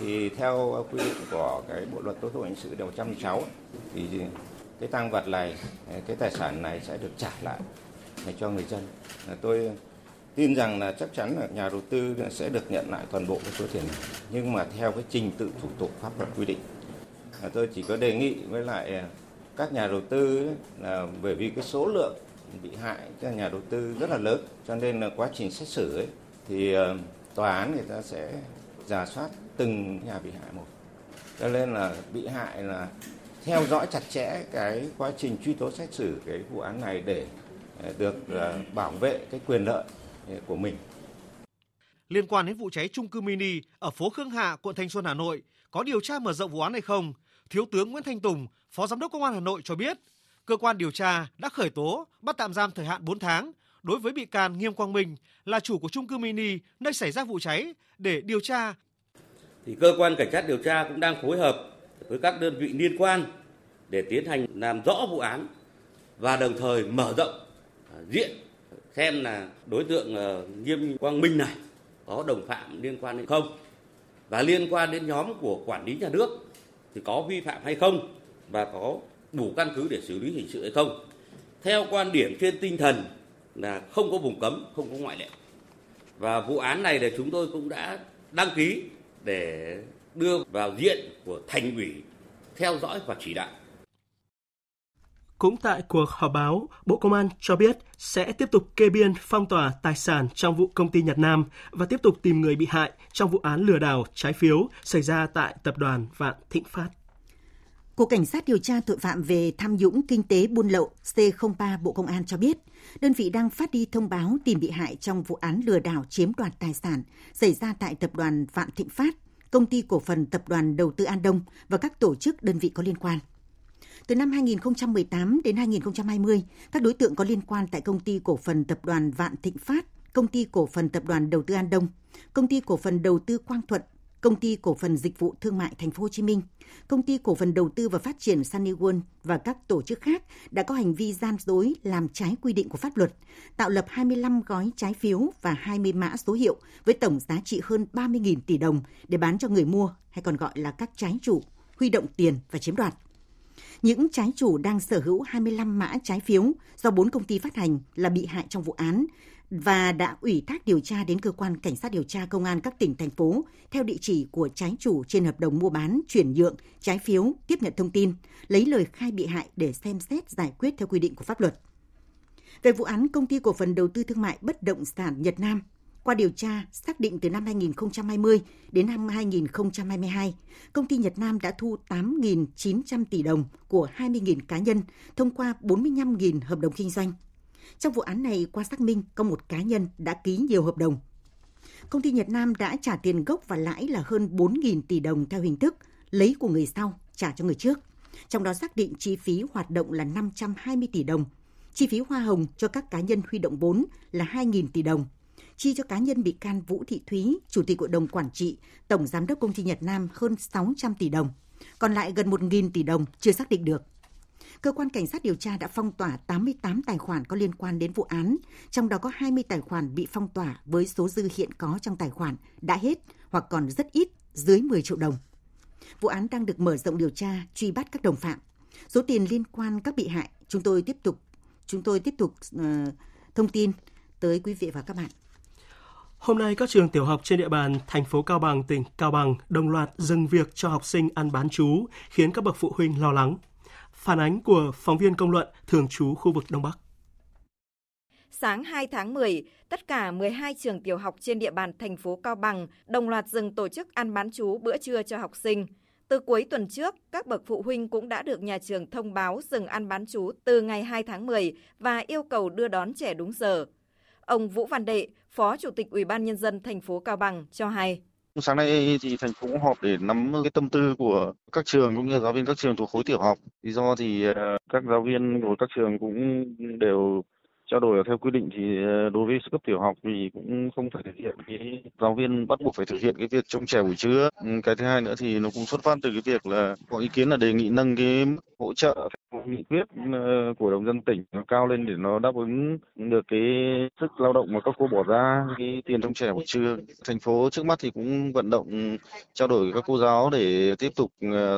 thì theo quy định của cái Bộ luật Tố tụng hình sự điều 106 thì cái tang vật này, cái tài sản này sẽ được trả lại cho người dân. Tôi tin rằng là chắc chắn là nhà đầu tư sẽ được nhận lại toàn bộ cái số tiền này, nhưng mà theo cái trình tự thủ tục pháp luật quy định. Tôi chỉ có đề nghị với lại các nhà đầu tư là bởi vì cái số lượng bị hại cho nhà đầu tư rất là lớn, cho nên là quá trình xét xử ấy, thì tòa án người ta sẽ rà soát từng nhà bị hại một. Cho nên là bị hại là theo dõi chặt chẽ cái quá trình truy tố xét xử cái vụ án này để được bảo vệ cái quyền lợi của mình. Liên quan đến vụ cháy chung cư mini ở phố Khương Hạ, quận Thanh Xuân, Hà Nội, có điều tra mở rộng vụ án hay không? Thiếu tướng Nguyễn Thanh Tùng, Phó Giám đốc Công an Hà Nội cho biết, cơ quan điều tra đã khởi tố, bắt tạm giam thời hạn 4 tháng đối với bị can Nghiêm Quang Minh, là chủ của chung cư mini nơi xảy ra vụ cháy, để điều tra. Thì cơ quan cảnh sát điều tra cũng đang phối hợp với các đơn vị liên quan để tiến hành làm rõ vụ án và đồng thời mở rộng diện xem là đối tượng Nghiêm Quang Minh này có đồng phạm liên quan hay không, và liên quan đến nhóm của quản lý nhà nước thì có vi phạm hay không và có đủ căn cứ để xử lý hình sự hay không. Theo quan điểm trên tinh thần là không có vùng cấm, không có ngoại lệ. Và vụ án này thì chúng tôi cũng đã đăng ký để đưa vào diện của Thành ủy theo dõi và chỉ đạo. Cũng tại cuộc họp báo, Bộ Công an cho biết sẽ tiếp tục kê biên phong tỏa tài sản trong vụ công ty Nhật Nam và tiếp tục tìm người bị hại trong vụ án lừa đảo trái phiếu xảy ra tại tập đoàn Vạn Thịnh Phát. Cục Cảnh sát điều tra tội phạm về tham nhũng kinh tế buôn lậu C03 Bộ Công an cho biết, đơn vị đang phát đi thông báo tìm bị hại trong vụ án lừa đảo chiếm đoạt tài sản xảy ra tại tập đoàn Vạn Thịnh Phát, Công ty Cổ phần Tập đoàn Đầu tư An Đông và các tổ chức đơn vị có liên quan. Từ năm 2018 đến 2020, các đối tượng có liên quan tại Công ty Cổ phần Tập đoàn Vạn Thịnh Phát, Công ty Cổ phần Tập đoàn Đầu tư An Đông, Công ty Cổ phần Đầu tư Quang Thuận, Công ty Cổ phần Dịch vụ Thương mại Thành phố Hồ Chí Minh, Công ty Cổ phần Đầu tư và Phát triển Sunny World và các tổ chức khác đã có hành vi gian dối, làm trái quy định của pháp luật, tạo lập 25 gói trái phiếu và 20 mã số hiệu với tổng giá trị hơn 30.000 tỷ đồng để bán cho người mua, hay còn gọi là các trái chủ, huy động tiền và chiếm đoạt. Những trái chủ đang sở hữu 25 mã trái phiếu do 4 công ty phát hành là bị hại trong vụ án và đã ủy thác điều tra đến cơ quan cảnh sát điều tra công an các tỉnh, thành phố theo địa chỉ của trái chủ trên hợp đồng mua bán, chuyển nhượng trái phiếu, tiếp nhận thông tin, lấy lời khai bị hại để xem xét giải quyết theo quy định của pháp luật. Về vụ án Công ty Cổ phần Đầu tư Thương mại Bất động sản Nhật Nam, qua điều tra, xác định từ năm 2020 đến năm 2022, công ty Nhật Nam đã thu 8.900 tỷ đồng của 20.000 cá nhân thông qua 45.000 hợp đồng kinh doanh. Trong vụ án này, qua xác minh, có một cá nhân đã ký nhiều hợp đồng. Công ty Nhật Nam đã trả tiền gốc và lãi là hơn 4.000 tỷ đồng theo hình thức lấy của người sau, trả cho người trước. Trong đó xác định chi phí hoạt động là 520 tỷ đồng, chi phí hoa hồng cho các cá nhân huy động vốn là 2.000 tỷ đồng, chi cho cá nhân bị can Vũ Thị Thúy, Chủ tịch Hội đồng Quản trị, Tổng Giám đốc Công ty Nhật Nam hơn 600 tỷ đồng, còn lại gần 1.000 tỷ đồng chưa xác định được. Cơ quan Cảnh sát điều tra đã phong tỏa 88 tài khoản có liên quan đến vụ án, trong đó có 20 tài khoản bị phong tỏa với số dư hiện có trong tài khoản đã hết hoặc còn rất ít, dưới 10 triệu đồng. Vụ án đang được mở rộng điều tra, truy bắt các đồng phạm. Số tiền liên quan các bị hại, chúng tôi tiếp tục thông tin tới quý vị và các bạn. Hôm nay, các trường tiểu học trên địa bàn thành phố Cao Bằng, tỉnh Cao Bằng đồng loạt dừng việc cho học sinh ăn bán trú, khiến các bậc phụ huynh lo lắng. Phản ánh của phóng viên Công luận thường trú khu vực Đông Bắc. Sáng 2 tháng 10, tất cả 12 trường tiểu học trên địa bàn thành phố Cao Bằng đồng loạt dừng tổ chức ăn bán trú bữa trưa cho học sinh. Từ cuối tuần trước, các bậc phụ huynh cũng đã được nhà trường thông báo dừng ăn bán trú từ ngày 2 tháng 10 và yêu cầu đưa đón trẻ đúng giờ. Ông Vũ Văn Đệ, Phó Chủ tịch Ủy ban Nhân dân thành phố Cao Bằng cho hay. Sáng nay thì thành phố cũng họp để nắm cái tâm tư của các trường cũng như giáo viên các trường thuộc khối tiểu học. Lý do thì các giáo viên của các trường cũng đều trao đổi theo quy định thì đối với cấp tiểu học thì cũng không phải thực hiện cái giáo viên bắt buộc phải thực hiện cái việc trông trẻ buổi trưa. Cái thứ hai nữa thì nó cũng xuất phát từ cái việc là có ý kiến là đề nghị nâng cái hỗ trợ nghị quyết của đồng dân tỉnh nó cao lên để nó đáp ứng được cái sức lao động mà các cô bỏ ra cái tiền trông trẻ buổi trưa. Thành phố trước mắt thì cũng vận động trao đổi với các cô giáo để tiếp tục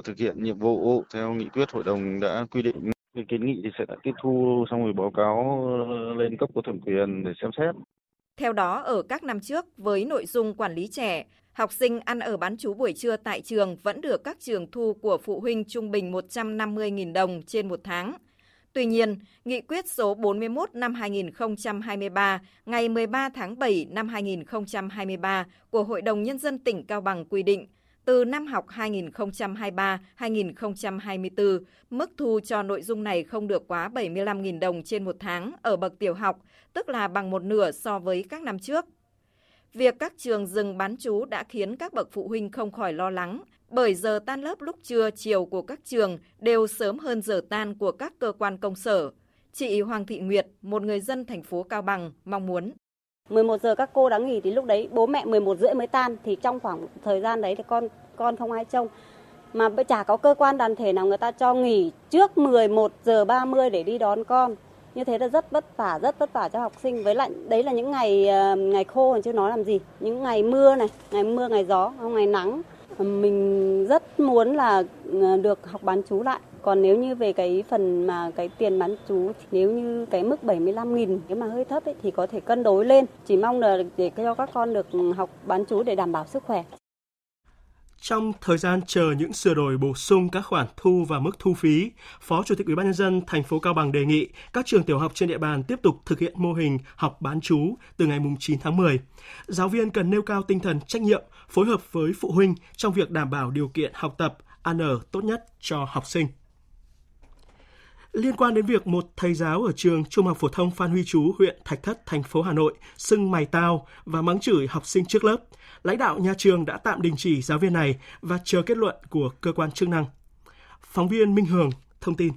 thực hiện nhiệm vụ theo nghị quyết hội đồng đã quy định. Kiến nghị thì sẽ tiếp thu xong rồi báo cáo lên cấp có thẩm quyền để xem xét. Theo đó, ở các năm trước, với nội dung quản lý trẻ, học sinh ăn ở bán trú buổi trưa tại trường vẫn được các trường thu của phụ huynh trung bình 150.000 đồng trên một tháng. Tuy nhiên, Nghị quyết số 41 năm 2023 ngày 13 tháng 7 năm 2023 của Hội đồng Nhân dân tỉnh Cao Bằng quy định, từ năm học 2023-2024, mức thu cho nội dung này không được quá 75.000 đồng trên một tháng ở bậc tiểu học, tức là bằng một nửa so với các năm trước. Việc các trường dừng bán trú đã khiến các bậc phụ huynh không khỏi lo lắng, bởi giờ tan lớp lúc trưa chiều của các trường đều sớm hơn giờ tan của các cơ quan công sở. Chị Hoàng Thị Nguyệt, một người dân thành phố Cao Bằng, mong muốn. 11 giờ các cô đã nghỉ thì lúc đấy bố mẹ 11 rưỡi mới tan, thì trong khoảng thời gian đấy thì con không ai trông. Mà chả có cơ quan đoàn thể nào người ta cho nghỉ trước 11 giờ 30 để đi đón con. Như thế là rất vất vả cho học sinh. Với lại đấy là những ngày khô chứ nói làm gì. Những ngày mưa này, ngày gió, ngày nắng. Mình rất muốn là được học bán trú lại. Còn nếu như về cái phần mà cái tiền bán trú, nếu như cái mức 75.000 cái mà hơi thấp ấy, thì có thể cân đối lên. Chỉ mong là để cho các con được học bán trú để đảm bảo sức khỏe. Trong thời gian chờ những sửa đổi bổ sung các khoản thu và mức thu phí, Phó Chủ tịch Ủy ban Nhân dân thành phố Cao Bằng đề nghị các trường tiểu học trên địa bàn tiếp tục thực hiện mô hình học bán trú từ ngày 9 tháng 10. Giáo viên cần nêu cao tinh thần trách nhiệm, phối hợp với phụ huynh trong việc đảm bảo điều kiện học tập, ăn ở tốt nhất cho học sinh. Liên quan đến việc một thầy giáo ở trường Trung học phổ thông Phan Huy Chú, huyện Thạch Thất, thành phố Hà Nội xưng mày tao và mắng chửi học sinh trước lớp, lãnh đạo nhà trường đã tạm đình chỉ giáo viên này và chờ kết luận của cơ quan chức năng. Phóng viên Minh Hường thông tin.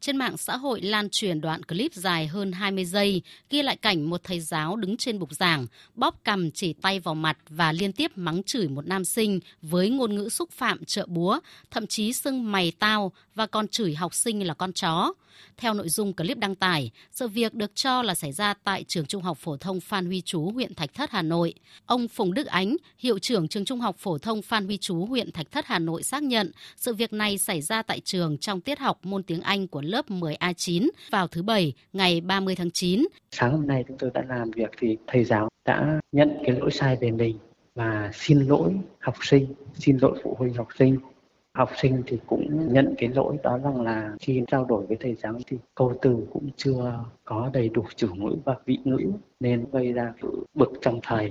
Trên mạng xã hội lan truyền đoạn clip dài hơn 20 giây ghi lại cảnh một thầy giáo đứng trên bục giảng, bóp cằm chỉ tay vào mặt và liên tiếp mắng chửi một nam sinh với ngôn ngữ xúc phạm chợ búa, thậm chí xưng mày tao và còn chửi học sinh là con chó. Theo nội dung clip đăng tải, sự việc được cho là xảy ra tại trường Trung học phổ thông Phan Huy Chú, huyện Thạch Thất, Hà Nội. Ông Phùng Đức Ánh, hiệu trưởng trường Trung học phổ thông Phan Huy Chú, huyện Thạch Thất, Hà Nội xác nhận sự việc này xảy ra tại trường trong tiết học môn tiếng Anh của lớp 10A9 vào thứ Bảy, ngày 30 tháng 9. Sáng hôm nay chúng tôi đã làm việc thì thầy giáo đã nhận cái lỗi sai về mình và xin lỗi học sinh, xin lỗi phụ huynh học sinh. Học sinh thì cũng nhận cái lỗi đó rằng là khi trao đổi với thầy giáo thì câu từ cũng chưa có đầy đủ chủ ngữ và vị ngữ nên gây ra sự bực trong thầy.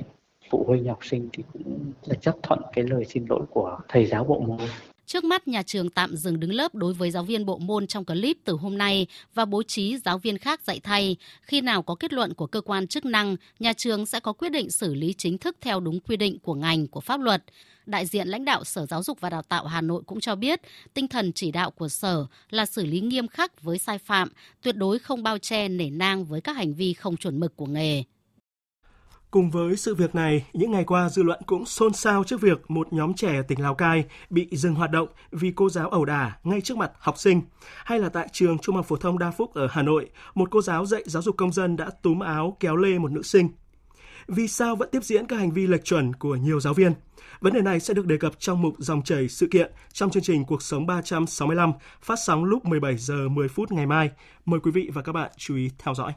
Phụ huynh học sinh thì cũng là chấp thuận cái lời xin lỗi của thầy giáo bộ môn. Trước mắt, nhà trường tạm dừng đứng lớp đối với giáo viên bộ môn trong clip từ hôm nay và bố trí giáo viên khác dạy thay. Khi nào có kết luận của cơ quan chức năng, nhà trường sẽ có quyết định xử lý chính thức theo đúng quy định của ngành, của pháp luật. Đại diện lãnh đạo Sở Giáo dục và Đào tạo Hà Nội cũng cho biết, tinh thần chỉ đạo của Sở là xử lý nghiêm khắc với sai phạm, tuyệt đối không bao che nể nang với các hành vi không chuẩn mực của nghề. Cùng với sự việc này, những ngày qua dư luận cũng xôn xao trước việc một nhóm trẻ ở tỉnh Lào Cai bị dừng hoạt động vì cô giáo ẩu đả ngay trước mặt học sinh. Hay là tại trường Trung học phổ thông Đa Phúc ở Hà Nội, một cô giáo dạy giáo dục công dân đã túm áo kéo lê một nữ sinh. Vì sao vẫn tiếp diễn các hành vi lệch chuẩn của nhiều giáo viên? Vấn đề này sẽ được đề cập trong mục Dòng chảy sự kiện trong chương trình Cuộc sống 365 phát sóng lúc 17 giờ 10 phút ngày mai. Mời quý vị và các bạn chú ý theo dõi.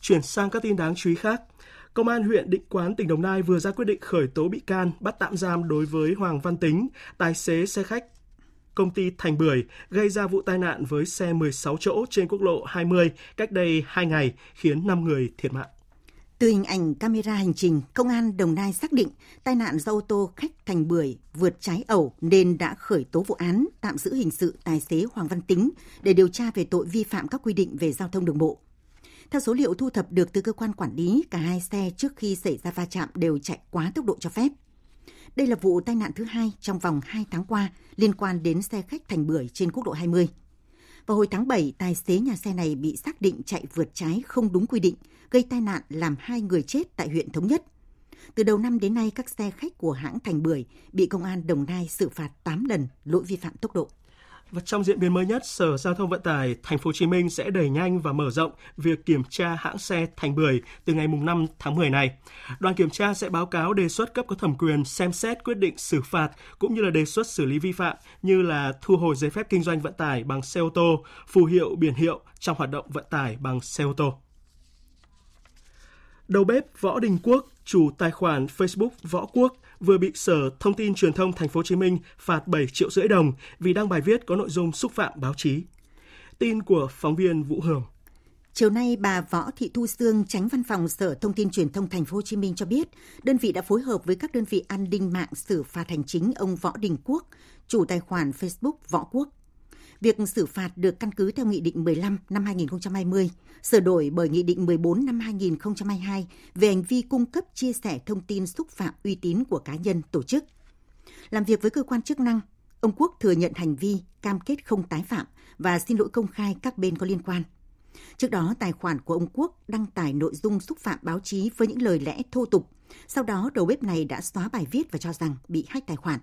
Chuyển sang các tin đáng chú ý khác. Công an huyện Định Quán, tỉnh Đồng Nai vừa ra quyết định khởi tố bị can, bắt tạm giam đối với Hoàng Văn Tính, tài xế xe khách công ty Thành Bưởi, gây ra vụ tai nạn với xe 16 chỗ trên quốc lộ 20 cách đây 2 ngày, khiến 5 người thiệt mạng. Từ hình ảnh camera hành trình, Công an Đồng Nai xác định tai nạn do ô tô khách Thành Bưởi vượt trái ẩu nên đã khởi tố vụ án, tạm giữ hình sự tài xế Hoàng Văn Tính để điều tra về tội vi phạm các quy định về giao thông đường bộ. Theo số liệu thu thập được từ cơ quan quản lý, cả hai xe trước khi xảy ra va chạm đều chạy quá tốc độ cho phép. Đây là vụ tai nạn thứ hai trong vòng 2 tháng qua liên quan đến xe khách Thành Bưởi trên quốc lộ 20. Vào hồi tháng 7, tài xế nhà xe này bị xác định chạy vượt trái không đúng quy định, gây tai nạn làm 2 người chết tại huyện Thống Nhất. Từ đầu năm đến nay, các xe khách của hãng Thành Bưởi bị Công an Đồng Nai xử phạt 8 lần lỗi vi phạm tốc độ. Và trong diễn biến mới nhất, Sở Giao thông Vận tải Thành phố Hồ Chí Minh sẽ đẩy nhanh và mở rộng việc kiểm tra hãng xe Thành Bưởi từ ngày 5 tháng 10 này. Đoàn kiểm tra sẽ báo cáo đề xuất cấp có thẩm quyền xem xét quyết định xử phạt cũng như là đề xuất xử lý vi phạm như là thu hồi giấy phép kinh doanh vận tải bằng xe ô tô, phù hiệu, biển hiệu trong hoạt động vận tải bằng xe ô tô. Đầu bếp Võ Đình Quốc, chủ tài khoản Facebook Võ Quốc, vừa bị Sở Thông tin Truyền thông Thành phố Hồ Chí Minh phạt 7,5 triệu đồng vì đăng bài viết có nội dung xúc phạm báo chí. Tin của phóng viên Vũ Hồng. Chiều nay, bà Võ Thị Thu Sương, Chánh Văn phòng Sở Thông tin Truyền thông Thành phố Hồ Chí Minh cho biết, đơn vị đã phối hợp với các đơn vị an ninh mạng xử phạt hành chính ông Võ Đình Quốc, chủ tài khoản Facebook Võ Quốc. Việc xử phạt được căn cứ theo Nghị định 15 năm 2020, sửa đổi bởi Nghị định 14 năm 2022 về hành vi cung cấp chia sẻ thông tin xúc phạm uy tín của cá nhân, tổ chức. Làm việc với cơ quan chức năng, ông Quốc thừa nhận hành vi, cam kết không tái phạm và xin lỗi công khai các bên có liên quan. Trước đó, tài khoản của ông Quốc đăng tải nội dung xúc phạm báo chí với những lời lẽ thô tục. Sau đó, đầu bếp này đã xóa bài viết và cho rằng bị hack tài khoản.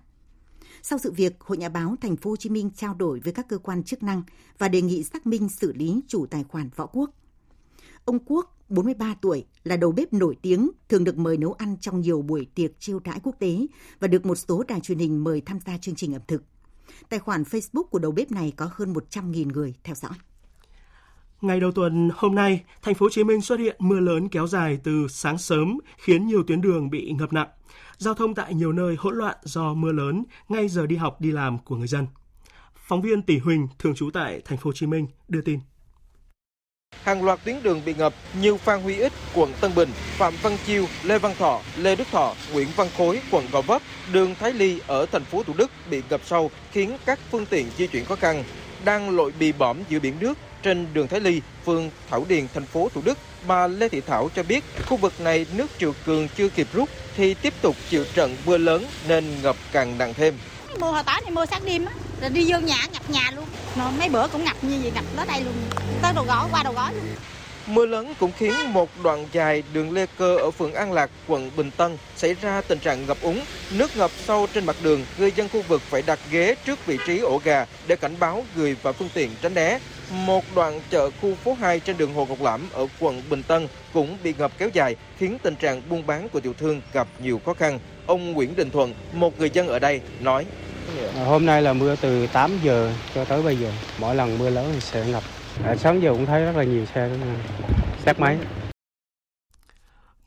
Sau sự việc, Hội Nhà báo Thành phố Hồ Chí Minh trao đổi với các cơ quan chức năng và đề nghị xác minh xử lý chủ tài khoản Võ Quốc. Ông Quốc, 43 tuổi, là đầu bếp nổi tiếng, thường được mời nấu ăn trong nhiều buổi tiệc chiêu đãi quốc tế và được một số đài truyền hình mời tham gia chương trình ẩm thực. Tài khoản Facebook của đầu bếp này có hơn 100.000 người theo dõi. Ngày đầu tuần hôm nay, Thành phố Hồ Chí Minh xuất hiện mưa lớn kéo dài từ sáng sớm khiến nhiều tuyến đường bị ngập nặng. Giao thông tại nhiều nơi hỗn loạn do mưa lớn ngay giờ đi học đi làm của người dân. Phóng viên Tỷ Huỳnh thường trú tại Thành phố Hồ Chí Minh đưa tin. Hàng loạt tuyến đường bị ngập như Phan Huy Ích, quận Tân Bình, Phạm Văn Chiêu, Lê Văn Thọ, Lê Đức Thọ, Nguyễn Văn Khối, quận Gò Vấp, đường Thái Ly ở thành phố Thủ Đức bị ngập sâu khiến các phương tiện di chuyển khó khăn. Đang lội bì bõm giữa biển nước trên đường Thái Ly, phường Thảo Điền, thành phố Thủ Đức, bà Lê Thị Thảo cho biết khu vực này nước triều cường chưa kịp rút thì tiếp tục chịu trận mưa lớn nên ngập càng nặng thêm. Mưa hồi tối thì mưa sát đêm á, rồi đi vô nhà ngập nhà luôn. Mà mấy bữa cũng ngập như vậy, ngập tới đây luôn, tới đầu gối, qua đầu gối luôn. Mưa lớn cũng khiến một đoạn dài đường Lê Cơ ở phường An Lạc, quận Bình Tân xảy ra tình trạng ngập úng, nước ngập sâu trên mặt đường, người dân khu vực phải đặt ghế trước vị trí ổ gà để cảnh báo người và phương tiện tránh né. Một đoạn chợ khu phố 2 trên đường Hồ Ngọc Lãm ở quận Bình Tân cũng bị ngập kéo dài, khiến tình trạng buôn bán của tiểu thương gặp nhiều khó khăn. Ông Nguyễn Đình Thuận, một người dân ở đây, nói: Hôm nay là mưa từ 8 giờ cho tới bây giờ, mỗi lần mưa lớn thì sẽ ngập. Sáng giờ cũng thấy rất là nhiều xe xách máy.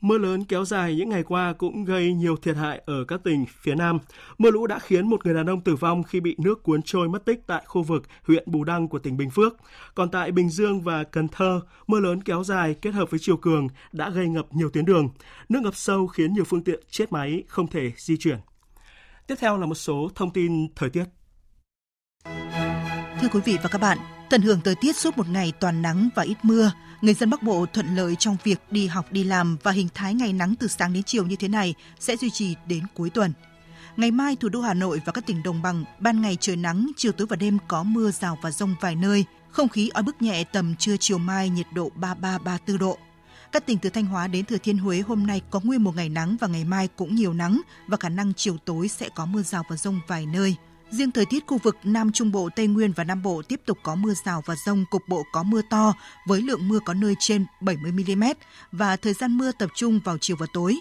Mưa lớn kéo dài những ngày qua cũng gây nhiều thiệt hại ở các tỉnh phía Nam. Mưa lũ đã khiến một người đàn ông tử vong khi bị nước cuốn trôi mất tích tại khu vực huyện Bù Đăng của tỉnh Bình Phước. Còn tại Bình Dương và Cần Thơ, mưa lớn kéo dài kết hợp với triều cường đã gây ngập nhiều tuyến đường. Nước ngập sâu khiến nhiều phương tiện chết máy không thể di chuyển. Tiếp theo là một số thông tin thời tiết. Thưa quý vị và các bạn, tận hưởng thời tiết suốt một ngày toàn nắng và ít mưa, người dân Bắc Bộ thuận lợi trong việc đi học đi làm và hình thái ngày nắng từ sáng đến chiều như thế này sẽ duy trì đến cuối tuần. Ngày mai, thủ đô Hà Nội và các tỉnh đồng bằng, ban ngày trời nắng, chiều tối và đêm có mưa rào và dông vài nơi, không khí oi bức nhẹ tầm trưa chiều mai, nhiệt độ 33-34 độ. Các tỉnh từ Thanh Hóa đến Thừa Thiên Huế hôm nay có nguyên một ngày nắng và ngày mai cũng nhiều nắng và khả năng chiều tối sẽ có mưa rào và dông vài nơi. Riêng thời tiết khu vực Nam Trung Bộ, Tây Nguyên và Nam Bộ tiếp tục có mưa rào và dông, cục bộ có mưa to với lượng mưa có nơi trên 70mm và thời gian mưa tập trung vào chiều và tối.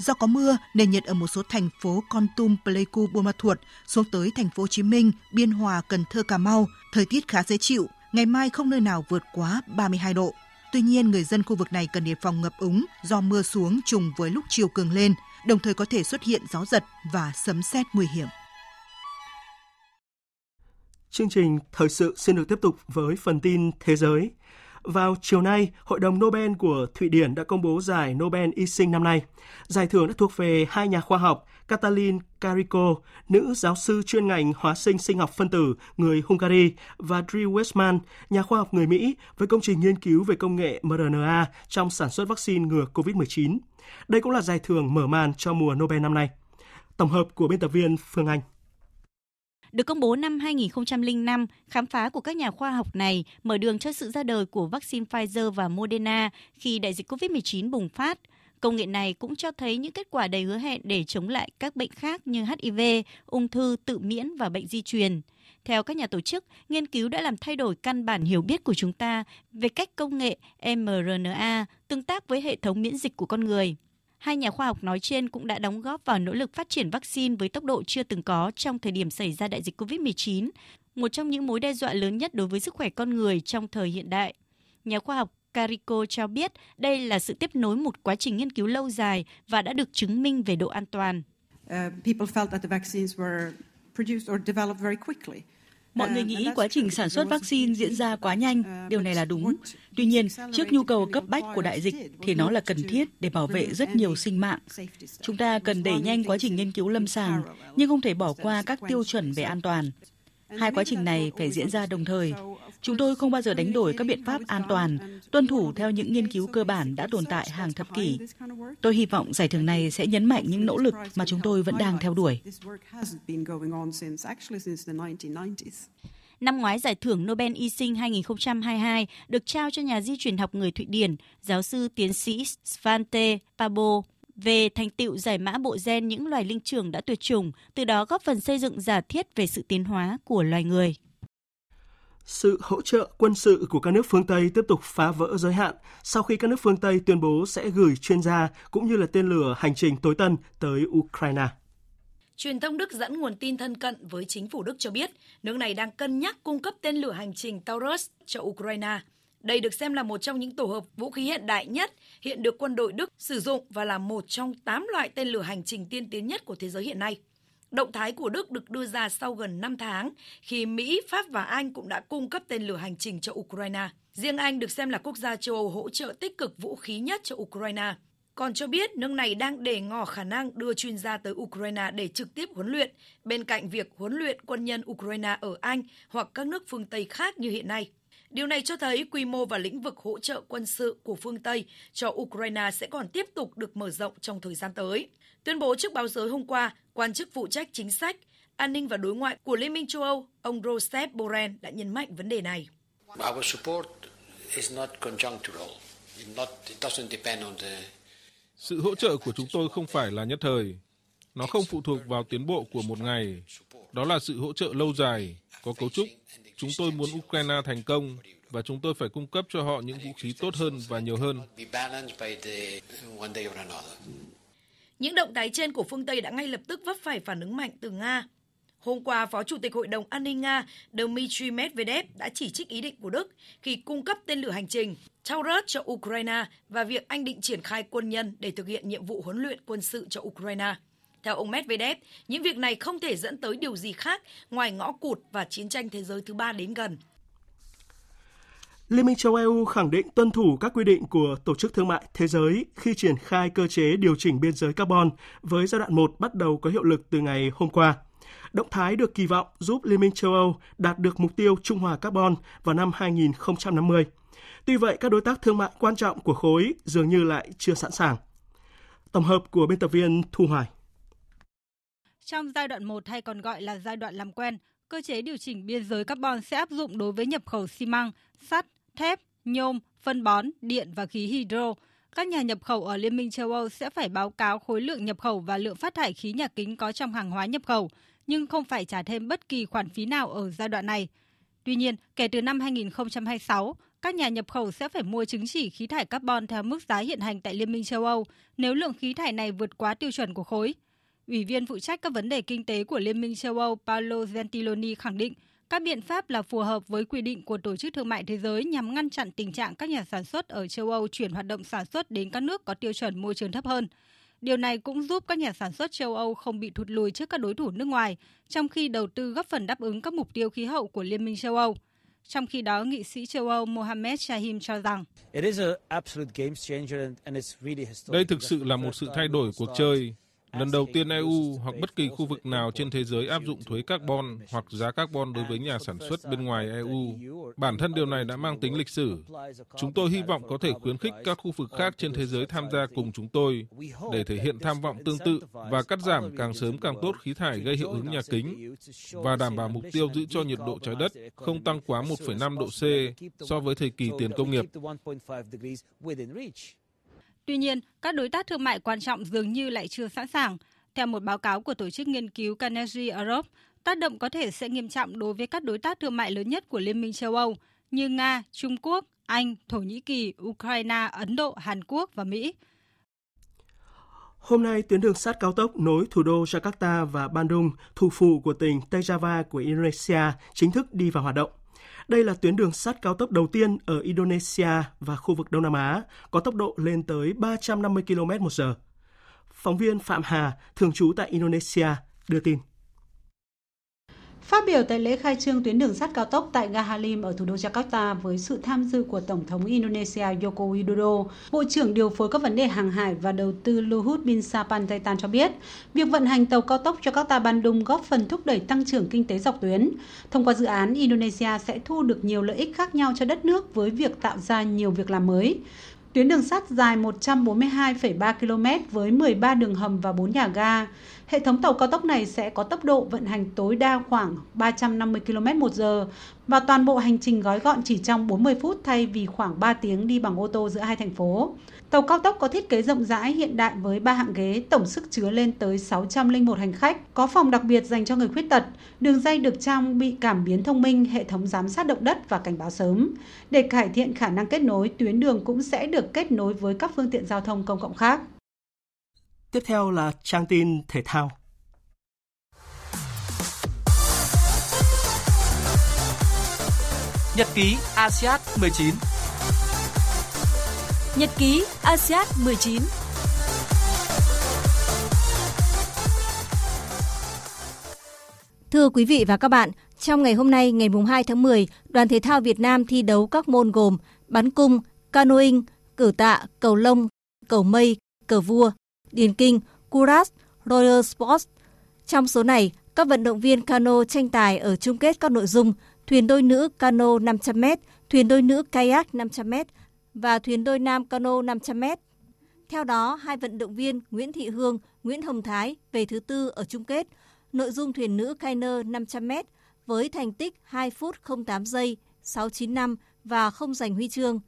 Do có mưa, nền nhiệt ở một số thành phố Kon Tum, Pleiku, Buôn Ma Thuột xuống tới Thành phố Hồ Chí Minh, Biên Hòa, Cần Thơ, Cà Mau, thời tiết khá dễ chịu, ngày mai không nơi nào vượt quá 32 độ. Tuy nhiên, người dân khu vực này cần đề phòng ngập úng do mưa xuống trùng với lúc chiều cường lên, đồng thời có thể xuất hiện gió giật và sấm sét nguy hiểm. Chương trình Thời sự xin được tiếp tục với phần tin thế giới. Vào chiều nay, Hội đồng Nobel của Thụy Điển đã công bố giải Nobel Y Sinh năm nay. Giải thưởng đã thuộc về hai nhà khoa học Katalin Karikó, nữ giáo sư chuyên ngành hóa sinh sinh học phân tử người Hungary, và Drew Weissman, nhà khoa học người Mỹ, với công trình nghiên cứu về công nghệ mRNA trong sản xuất vaccine ngừa COVID-19. Đây cũng là giải thưởng mở màn cho mùa Nobel năm nay. Tổng hợp của biên tập viên Phương Anh. Được công bố năm 2005, khám phá của các nhà khoa học này mở đường cho sự ra đời của vaccine Pfizer và Moderna khi đại dịch COVID-19 bùng phát. Công nghệ này cũng cho thấy những kết quả đầy hứa hẹn để chống lại các bệnh khác như HIV, ung thư, tự miễn và bệnh di truyền. Theo các nhà tổ chức, nghiên cứu đã làm thay đổi căn bản hiểu biết của chúng ta về cách công nghệ mRNA tương tác với hệ thống miễn dịch của con người. Hai nhà khoa học nói trên cũng đã đóng góp vào nỗ lực phát triển vaccine với tốc độ chưa từng có trong thời điểm xảy ra đại dịch COVID-19, một trong những mối đe dọa lớn nhất đối với sức khỏe con người trong thời hiện đại. Nhà khoa học Carico cho biết đây là sự tiếp nối một quá trình nghiên cứu lâu dài và đã được chứng minh về độ an toàn. Mọi người nghĩ quá trình sản xuất vaccine diễn ra quá nhanh, điều này là đúng. Tuy nhiên, trước nhu cầu cấp bách của đại dịch thì nó là cần thiết để bảo vệ rất nhiều sinh mạng. Chúng ta cần đẩy nhanh quá trình nghiên cứu lâm sàng, nhưng không thể bỏ qua các tiêu chuẩn về an toàn. Hai quá trình này phải diễn ra đồng thời. Chúng tôi không bao giờ đánh đổi các biện pháp an toàn, tuân thủ theo những nghiên cứu cơ bản đã tồn tại hàng thập kỷ. Tôi hy vọng giải thưởng này sẽ nhấn mạnh những nỗ lực mà chúng tôi vẫn đang theo đuổi. Năm ngoái, giải thưởng Nobel Y sinh 2022 được trao cho nhà di truyền học người Thụy Điển, giáo sư tiến sĩ Svante Pabo, về thành tựu giải mã bộ gen những loài linh trưởng đã tuyệt chủng, từ đó góp phần xây dựng giả thiết về sự tiến hóa của loài người. Sự hỗ trợ quân sự của các nước phương Tây tiếp tục phá vỡ giới hạn sau khi các nước phương Tây tuyên bố sẽ gửi chuyên gia cũng như là tên lửa hành trình tối tân tới Ukraina. Truyền thông Đức dẫn nguồn tin thân cận với chính phủ Đức cho biết nước này đang cân nhắc cung cấp tên lửa hành trình Taurus cho Ukraina. Đây được xem là một trong những tổ hợp vũ khí hiện đại nhất hiện được quân đội Đức sử dụng và là một trong 8 loại tên lửa hành trình tiên tiến nhất của thế giới hiện nay. Động thái của Đức được đưa ra sau gần 5 tháng khi Mỹ, Pháp và Anh cũng đã cung cấp tên lửa hành trình cho Ukraina. Riêng Anh được xem là quốc gia châu Âu hỗ trợ tích cực vũ khí nhất cho Ukraina. Còn cho biết nước này đang để ngỏ khả năng đưa chuyên gia tới Ukraina để trực tiếp huấn luyện, bên cạnh việc huấn luyện quân nhân Ukraina ở Anh hoặc các nước phương Tây khác như hiện nay. Điều này cho thấy quy mô và lĩnh vực hỗ trợ quân sự của phương Tây cho Ukraina sẽ còn tiếp tục được mở rộng trong thời gian tới. Tuyên bố trước báo giới hôm qua, quan chức phụ trách chính sách, an ninh và đối ngoại của Liên minh châu Âu, ông Josep Borrell đã nhấn mạnh vấn đề này. Sự hỗ trợ của chúng tôi không phải là nhất thời. Nó không phụ thuộc vào tiến bộ của một ngày. Đó là sự hỗ trợ lâu dài, có cấu trúc. Chúng tôi muốn Ukraine thành công và chúng tôi phải cung cấp cho họ những vũ khí tốt hơn và nhiều hơn. Những động thái trên của phương Tây đã ngay lập tức vấp phải phản ứng mạnh từ Nga. Hôm qua, Phó Chủ tịch Hội đồng An ninh Nga Dmitry Medvedev đã chỉ trích ý định của Đức khi cung cấp tên lửa hành trình Taurus cho Ukraine và việc Anh định triển khai quân nhân để thực hiện nhiệm vụ huấn luyện quân sự cho Ukraine. Theo ông Medvedev, những việc này không thể dẫn tới điều gì khác ngoài ngõ cụt và chiến tranh thế giới thứ ba đến gần. Liên minh châu EU khẳng định tuân thủ các quy định của Tổ chức Thương mại Thế giới khi triển khai cơ chế điều chỉnh biên giới carbon với giai đoạn 1 bắt đầu có hiệu lực từ ngày hôm qua. Động thái được kỳ vọng giúp Liên minh châu Âu đạt được mục tiêu trung hòa carbon vào năm 2050. Tuy vậy, các đối tác thương mại quan trọng của khối dường như lại chưa sẵn sàng. Tổng hợp của biên tập viên Thu Hoài. Trong giai đoạn 1 hay còn gọi là giai đoạn làm quen, cơ chế điều chỉnh biên giới carbon sẽ áp dụng đối với nhập khẩu xi măng, sắt, thép, nhôm, phân bón, điện và khí hydro. Các nhà nhập khẩu ở Liên minh châu Âu sẽ phải báo cáo khối lượng nhập khẩu và lượng phát thải khí nhà kính có trong hàng hóa nhập khẩu, nhưng không phải trả thêm bất kỳ khoản phí nào ở giai đoạn này. Tuy nhiên, kể từ năm 2026, các nhà nhập khẩu sẽ phải mua chứng chỉ khí thải carbon theo mức giá hiện hành tại Liên minh châu Âu nếu lượng khí thải này vượt quá tiêu chuẩn của khối. Ủy viên phụ trách các vấn đề kinh tế của Liên minh châu Âu Paolo Gentiloni khẳng định các biện pháp là phù hợp với quy định của Tổ chức Thương mại Thế giới nhằm ngăn chặn tình trạng các nhà sản xuất ở châu Âu chuyển hoạt động sản xuất đến các nước có tiêu chuẩn môi trường thấp hơn. Điều này cũng giúp các nhà sản xuất châu Âu không bị thụt lùi trước các đối thủ nước ngoài, trong khi đầu tư góp phần đáp ứng các mục tiêu khí hậu của Liên minh châu Âu. Trong khi đó, nghị sĩ châu Âu Mohamed Shahim cho rằng đây thực sự là một sự thay đổi cuộc chơi. Lần đầu tiên EU hoặc bất kỳ khu vực nào trên thế giới áp dụng thuế carbon hoặc giá carbon đối với nhà sản xuất bên ngoài EU. Bản thân điều này đã mang tính lịch sử. Chúng tôi hy vọng có thể khuyến khích các khu vực khác trên thế giới tham gia cùng chúng tôi để thể hiện tham vọng tương tự và cắt giảm càng sớm càng tốt khí thải gây hiệu ứng nhà kính và đảm bảo mục tiêu giữ cho nhiệt độ trái đất không tăng quá 1,5 độ C so với thời kỳ tiền công nghiệp. Tuy nhiên, các đối tác thương mại quan trọng dường như lại chưa sẵn sàng. Theo một báo cáo của tổ chức nghiên cứu Carnegie Europe, tác động có thể sẽ nghiêm trọng đối với các đối tác thương mại lớn nhất của Liên minh châu Âu như Nga, Trung Quốc, Anh, Thổ Nhĩ Kỳ, Ukraine, Ấn Độ, Hàn Quốc và Mỹ. Hôm nay, tuyến đường sắt cao tốc nối thủ đô Jakarta và Bandung, thủ phủ của tỉnh Tejava của Indonesia, chính thức đi vào hoạt động. Đây là tuyến đường sắt cao tốc đầu tiên ở Indonesia và khu vực Đông Nam Á, có tốc độ lên tới 350 km/h. Phóng viên Phạm Hà, thường trú tại Indonesia, đưa tin. Phát biểu tại lễ khai trương tuyến đường sắt cao tốc tại ga Halim ở thủ đô Jakarta với sự tham dự của Tổng thống Indonesia Joko Widodo, Bộ trưởng điều phối các vấn đề hàng hải và đầu tư Luhut Bin Sarpanjaitan cho biết, việc vận hành tàu cao tốc Jakarta-Bandung góp phần thúc đẩy tăng trưởng kinh tế dọc tuyến. Thông qua dự án, Indonesia sẽ thu được nhiều lợi ích khác nhau cho đất nước với việc tạo ra nhiều việc làm mới. Tuyến đường sắt dài 142,3 km với 13 đường hầm và 4 nhà ga. Hệ thống tàu cao tốc này sẽ có tốc độ vận hành tối đa khoảng 350 km/h và toàn bộ hành trình gói gọn chỉ trong 40 phút thay vì khoảng 3 tiếng đi bằng ô tô giữa hai thành phố. Tàu cao tốc có thiết kế rộng rãi hiện đại với 3 hạng ghế, tổng sức chứa lên tới 601 hành khách, có phòng đặc biệt dành cho người khuyết tật. Đường ray được trang bị cảm biến thông minh, hệ thống giám sát động đất và cảnh báo sớm. Để cải thiện khả năng kết nối, tuyến đường cũng sẽ được kết nối với các phương tiện giao thông công cộng khác. Tiếp theo là trang tin thể thao. Nhật ký ASEAN 19. Nhật ký ASEAN 19. Thưa quý vị và các bạn, trong ngày hôm nay, ngày 2 tháng 10, đoàn thể thao Việt Nam thi đấu các môn gồm bắn cung, canoeing, cử tạ, cầu lông, cầu mây, cờ vua, điền kinh, Kuras, Royal Sports. Trong số này, các vận động viên cano tranh tài ở chung kết các nội dung thuyền đôi nữ cano 500m, thuyền đôi nữ kayak 500m và thuyền đôi nam cano 500m. Theo đó, hai vận động viên Nguyễn Thị Hương, Nguyễn Hồng Thái về thứ tư ở chung kết nội dung thuyền nữ kayak 500m với thành tích 2 phút 08 giây, 695 và không giành huy chương.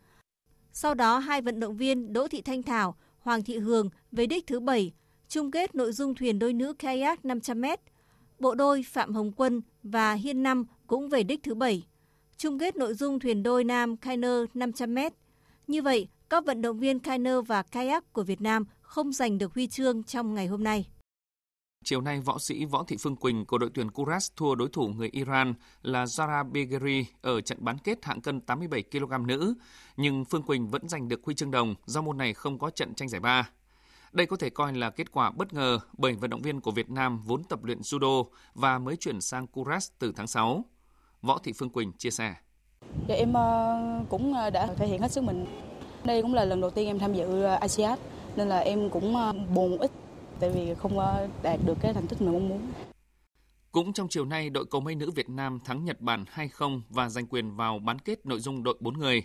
Sau đó, hai vận động viên Đỗ Thị Thanh Thảo, Hoàng Thị Hường về đích thứ 7, chung kết nội dung thuyền đôi nữ kayak 500m. Bộ đôi Phạm Hồng Quân và Hiên Năm cũng về đích thứ 7, chung kết nội dung thuyền đôi nam kayak 500m. Như vậy, các vận động viên kayak và kayak của Việt Nam không giành được huy chương trong ngày hôm nay. Chiều nay, võ sĩ Võ Thị Phương Quỳnh của đội tuyển Kuras thua đối thủ người Iran là Zara Begheri ở trận bán kết hạng cân 87 kg nữ, nhưng Phương Quỳnh vẫn giành được huy chương đồng do môn này không có trận tranh giải ba. Đây có thể coi là kết quả bất ngờ bởi vận động viên của Việt Nam vốn tập luyện judo và mới chuyển sang Kuras từ tháng 6. Võ Thị Phương Quỳnh chia sẻ. Dạ, em cũng đã thể hiện hết sức mình. Đây cũng là lần đầu tiên em tham dự ASEAN nên là em cũng buồn một ít, tại vì không đạt được cái thành tích mà mong muốn. Cũng trong chiều nay, đội cầu mây nữ Việt Nam thắng Nhật Bản 2-0 và giành quyền vào bán kết nội dung đội 4 người.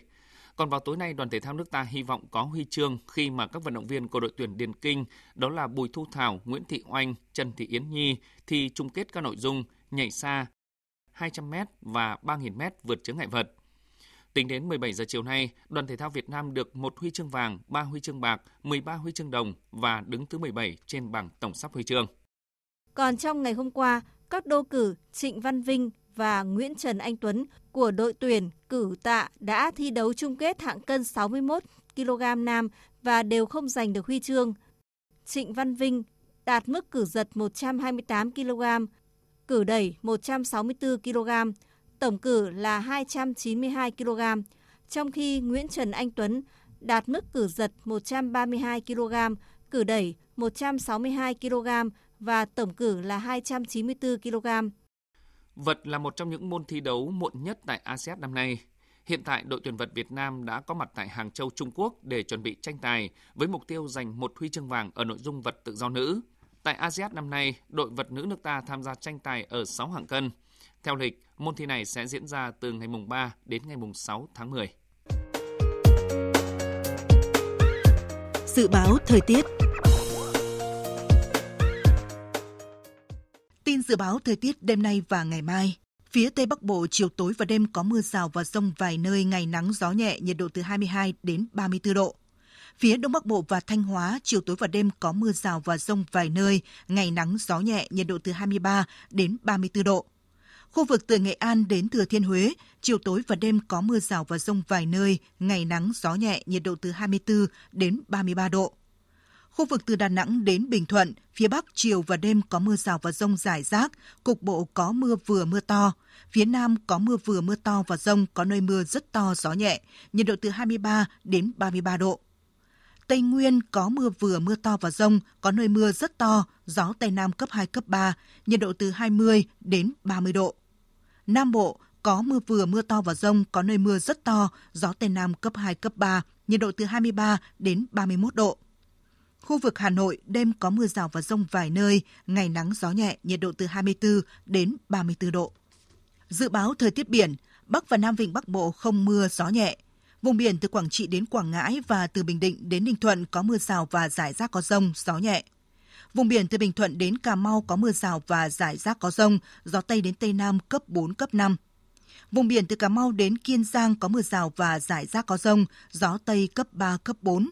Còn vào tối nay, đoàn thể thao nước ta hy vọng có huy chương khi mà các vận động viên của đội tuyển điền kinh, đó là Bùi Thu Thảo, Nguyễn Thị Oanh, Trần Thị Yến Nhi thi chung kết các nội dung nhảy xa 200m và 3000m vượt chướng ngại vật. Tính đến 17 giờ chiều nay, đoàn thể thao Việt Nam được 1 huy chương vàng, 3 huy chương bạc, 13 huy chương đồng và đứng thứ 17 trên bảng tổng sắp huy chương. Còn trong ngày hôm qua, các đô cử Trịnh Văn Vinh và Nguyễn Trần Anh Tuấn của đội tuyển cử tạ đã thi đấu chung kết hạng cân 61 kg nam và đều không giành được huy chương. Trịnh Văn Vinh đạt mức cử giật 128 kg, cử đẩy 164 kg. Tổng cử là 292 kg, trong khi Nguyễn Trần Anh Tuấn đạt mức cử giật 132 kg, cử đẩy 162 kg và tổng cử là 294 kg. Vật là một trong những môn thi đấu muộn nhất tại ASEAN năm nay. Hiện tại, đội tuyển vật Việt Nam đã có mặt tại Hàng Châu, Trung Quốc để chuẩn bị tranh tài với mục tiêu giành 1 huy chương vàng ở nội dung vật tự do nữ. Tại ASEAN năm nay, đội vật nữ nước ta tham gia tranh tài ở 6 hạng cân. Theo lịch, môn thi này sẽ diễn ra từ ngày 3 đến ngày 6 tháng 10. Dự báo thời tiết. Tin dự báo thời tiết đêm nay và ngày mai. Phía Tây Bắc Bộ chiều tối và đêm có mưa rào và dông vài nơi, ngày nắng gió nhẹ, nhiệt độ từ 22 đến 34 độ. Phía Đông Bắc Bộ và Thanh Hóa chiều tối và đêm có mưa rào và dông vài nơi, ngày nắng gió nhẹ, nhiệt độ từ 23 đến 34 độ. Khu vực từ Nghệ An đến Thừa Thiên Huế, chiều tối và đêm có mưa rào và dông vài nơi, ngày nắng gió nhẹ, nhiệt độ từ 24 đến 33 độ. Khu vực từ Đà Nẵng đến Bình Thuận, phía Bắc chiều và đêm có mưa rào và dông rải rác, cục bộ có mưa vừa mưa to. Phía Nam có mưa vừa mưa to và dông, có nơi mưa rất to, gió nhẹ, nhiệt độ từ 23 đến 33 độ. Tây Nguyên có mưa vừa mưa to và dông, có nơi mưa rất to, gió Tây Nam cấp 2, cấp 3, nhiệt độ từ 20 đến 30 độ. Nam Bộ có mưa vừa mưa to và dông, có nơi mưa rất to, gió Tây Nam cấp 2, cấp 3, nhiệt độ từ 23 đến 31 độ. Khu vực Hà Nội đêm có mưa rào và dông vài nơi, ngày nắng gió nhẹ, nhiệt độ từ 24 đến 34 độ. Dự báo thời tiết biển, Bắc và Nam Vịnh Bắc Bộ không mưa, gió nhẹ. Vùng biển từ Quảng Trị đến Quảng Ngãi và từ Bình Định đến Ninh Thuận có mưa rào và rải rác có dông, gió nhẹ. Vùng biển từ Bình Thuận đến Cà Mau có mưa rào và rải rác có dông, gió Tây đến Tây Nam cấp 4, cấp 5. Vùng biển từ Cà Mau đến Kiên Giang có mưa rào và rải rác có dông, gió Tây cấp 3, cấp 4.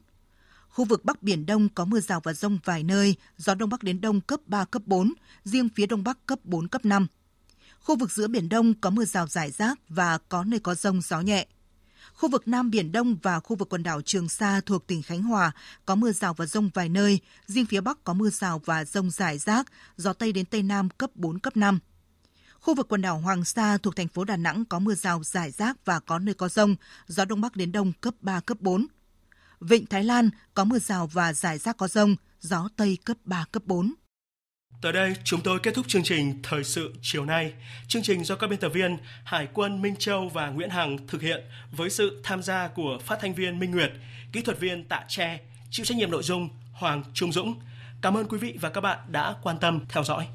Khu vực Bắc Biển Đông có mưa rào và dông vài nơi, gió Đông Bắc đến Đông cấp 3, cấp 4, riêng phía Đông Bắc cấp 4, cấp 5. Khu vực giữa Biển Đông có mưa rào rải rác và có nơi có dông, gió nhẹ. Khu vực Nam Biển Đông và khu vực quần đảo Trường Sa thuộc tỉnh Khánh Hòa có mưa rào và dông vài nơi, riêng phía Bắc có mưa rào và dông rải rác, gió Tây đến Tây Nam cấp 4, cấp 5. Khu vực quần đảo Hoàng Sa thuộc thành phố Đà Nẵng có mưa rào rải rác và có nơi có dông, gió Đông Bắc đến Đông cấp 3, cấp 4. Vịnh Thái Lan có mưa rào và rải rác có dông, gió Tây cấp 3, cấp 4. Tới đây chúng tôi kết thúc chương trình Thời sự chiều nay. Chương trình do các biên tập viên Hải Quân, Minh Châu và Nguyễn Hằng thực hiện với sự tham gia của phát thanh viên Minh Nguyệt, kỹ thuật viên Tạ Tre, chịu trách nhiệm nội dung Hoàng Trung Dũng. Cảm ơn quý vị và các bạn đã quan tâm theo dõi.